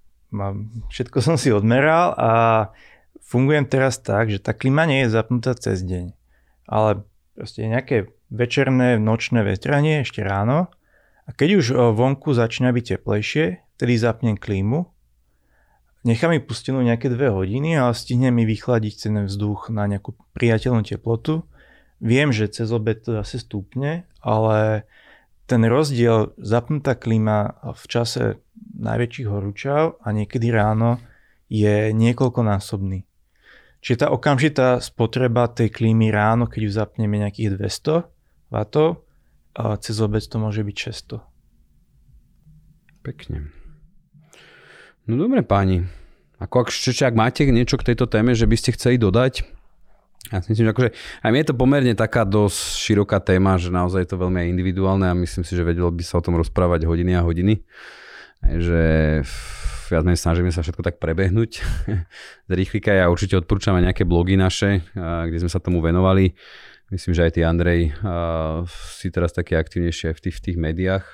všetko som si odmeral a fungujem teraz tak, že tá klima nie je zapnutá cez deň, ale proste nejaké večerné, nočné vetranie ešte ráno a keď už vonku začína byť teplejšie, tedy zapnem klímu, nechám mi pustenú nejaké 2 hodiny a stihne mi vychladiť ten vzduch na nejakú priateľnú teplotu. Viem, že cez obed to asi stúpne, ale ten rozdiel zapnutá klíma v čase najväčších horúčav a niekedy ráno je niekoľkonásobný. Čiže tá okamžitá spotreba tej klímy ráno, keď ju zapneme nejakých 200 W, a cez obec to môže byť 600. Pekne. No dobre páni, ak máte niečo k tejto téme, že by ste chceli dodať, ja si myslím, že akože aj mi je to pomerne taká dosť široká téma, že naozaj je to veľmi individuálne a myslím si, že vedelo by sa o tom rozprávať hodiny a hodiny. Že ja snažíme sa všetko tak prebehnúť z rýchlika. Ja určite odporúčam aj nejaké blogy naše, kde sme sa tomu venovali. Myslím, že aj ty, Andrej, si teraz taký aktivnejší aj v tých médiách.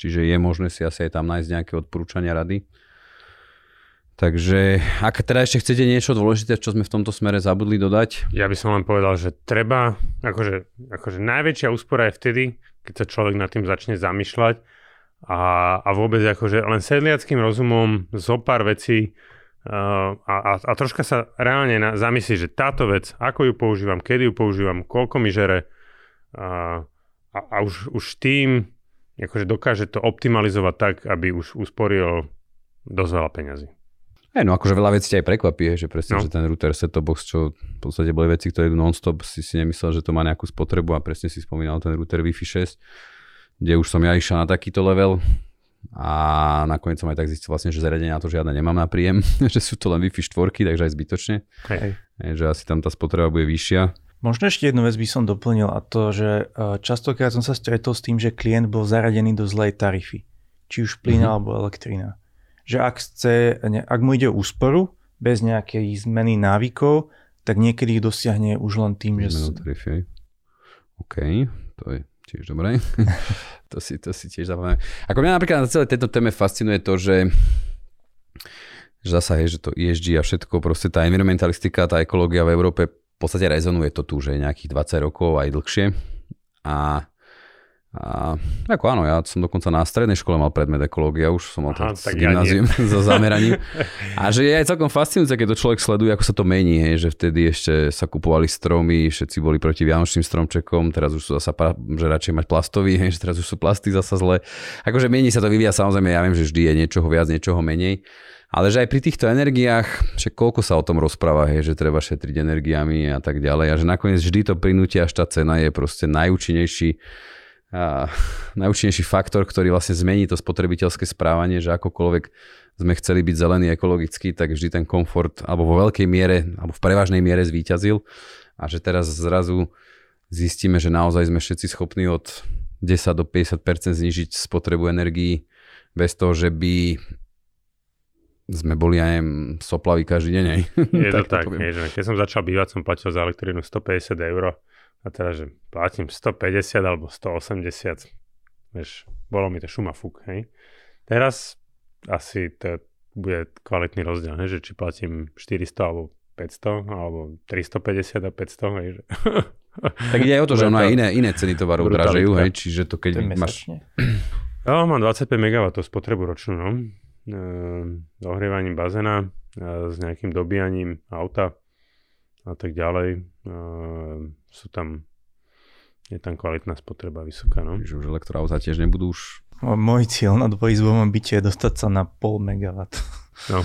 Čiže je možné si asi aj tam nájsť nejaké odporúčania, rady. Takže ak teda ešte chcete niečo dôležité, čo sme v tomto smere zabudli dodať? Ja by som len povedal, že treba, akože najväčšia úspora je vtedy, keď sa človek nad tým začne zamýšľať, a vôbec akože len sedliackým rozumom zo pár vecí a troška sa reálne zamyslí, že táto vec, ako ju používam, kedy ju používam, koľko mi žere a už tým akože dokáže to optimalizovať tak, aby už usporil dosť veľa peňazí. No akože veľa vecí ťa aj prekvapí, že presne, že ten router set-top box, čo v podstate boli veci, ktoré idú non-stop, si nemyslel, že to má nejakú spotrebu a presne si spomínal ten router Wi-Fi 6, kde už som ja išiel na takýto level a nakoniec som aj tak zistil vlastne, že zariadenia na to žiadne nemám na príjem, že sú to len Wi-Fi 4, takže aj zbytočne. Hej. Že asi tam tá spotreba bude vyššia. Možno ešte jednu vec by som doplnil a to, že častokrát som sa stretol s tým, že klient bol zaradený do zlej tarify, či už plyn alebo elektrina. že ak mu ide o úsporu bez nejakej zmeny návykov, tak niekedy ich dosiahne už len tým, že... OK, to je tiež dobré. to si tiež zapamätám. Ako mňa napríklad na celé tejto téme fascinuje to, že zasa je, že to ESG a všetko, proste tá environmentalistika, tá ekológia v Európe v podstate rezonuje to tu, že nejakých 20 rokov aj dlhšie. A ako áno, ja som dokonca na strednej škole mal predmet ekológia, už som mal to s gymnázium so zameraním. A že je aj celkom fascinujúce, keď to človek sleduje, ako sa to mení, hej, že vtedy ešte sa kupovali stromy, všetci boli proti vianočným stromčekom, teraz už sú zasa, že radšej mať plastový, hej, že teraz už sú plasty zasa zlé. Akože mení sa to, vyvíja samozrejme, ja viem, že vždy je niečoho viac, niečoho menej. Ale že aj pri týchto energiách, že koľko sa o tom rozpráva, hej, že treba šetriť energiami a tak ďalej. A že nakoniec vždy to prinútia, až tá cena je proste najúčinnejší faktor, ktorý vlastne zmení to spotrebiteľské správanie, že akokoľvek sme chceli byť zelení ekologicky, tak vždy ten komfort alebo vo veľkej miere, alebo v prevažnej miere zvíťazil. A že teraz zrazu zistíme, že naozaj sme všetci schopní od 10 do 50% znižiť spotrebu energií bez toho, že by... sme boli aj soplaví každý deň. Je to tak, keď som začal bývať, som platil za elektrínu 150 eur a teraz, že platím 150 alebo 180. Vieš, bolo mi to šuma fuk, hej. Teraz asi to bude kvalitný rozdiel, hej, že či platím 400 alebo 500 alebo 350 a 500, hej. Že... Tak ide aj o to, že ono aj iné ceny tovarov dražejú, hej, čiže to keď máš... No, mám 25 MW spotrebu ročnú, no. Dohrievaním bazéna, s nejakým dobíjaním auta a tak ďalej. Je tam kvalitná spotreba vysoká. No? Čiže už elektroauta tiež nebudú už... Môj cieľ na dvojizbovom byte je dostať sa na 0,5 MW. No,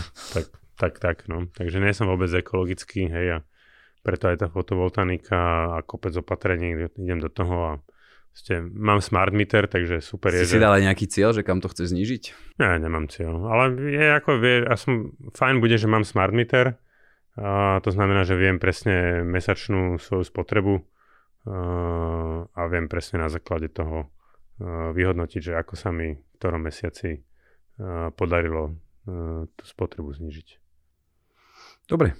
tak. No. Takže nie som vôbec ekologický, hej, a preto aj tá fotovoltanika a kopec opatrení, idem do toho a mám smart meter, takže super je. Si dal aj nejaký cieľ, že kam to chceš znížiť? Ja nemám cieľ, ale fajn bude, že mám smart meter. A to znamená, že viem presne mesačnú svoju spotrebu a viem presne na základe toho vyhodnotiť, že ako sa mi v ktorom mesiaci podarilo tú spotrebu znížiť. Dobre.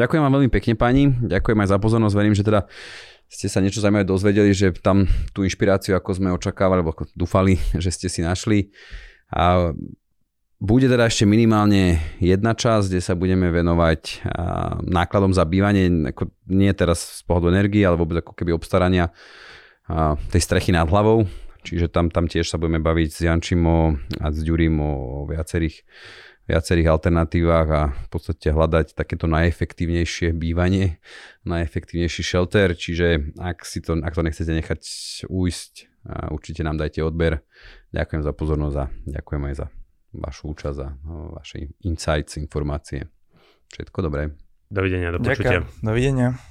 Ďakujem vám veľmi pekne, páni. Ďakujem aj za pozornosť. Verím, že teda ste sa niečo zaujímavé dozvedeli, že tam tú inšpiráciu, ako sme očakávali, alebo dúfali, že ste si našli. A bude teda ešte minimálne jedna časť, kde sa budeme venovať nákladom za bývanie, ako nie teraz z pohľadu energie, ale vôbec ako keby obstarania tej strechy nad hlavou. Čiže tam tiež sa budeme baviť s Jančím a s Ďurím o viacerých alternatívach a v podstate hľadať takéto najefektívnejšie bývanie, najefektívnejší shelter, čiže ak to nechcete nechať újsť, určite nám dajte odber. Ďakujem za pozornosť a ďakujem aj za vašu účasť a vaše insights, informácie. Všetko dobré. Dovidenia, do počutia. Dovidenia.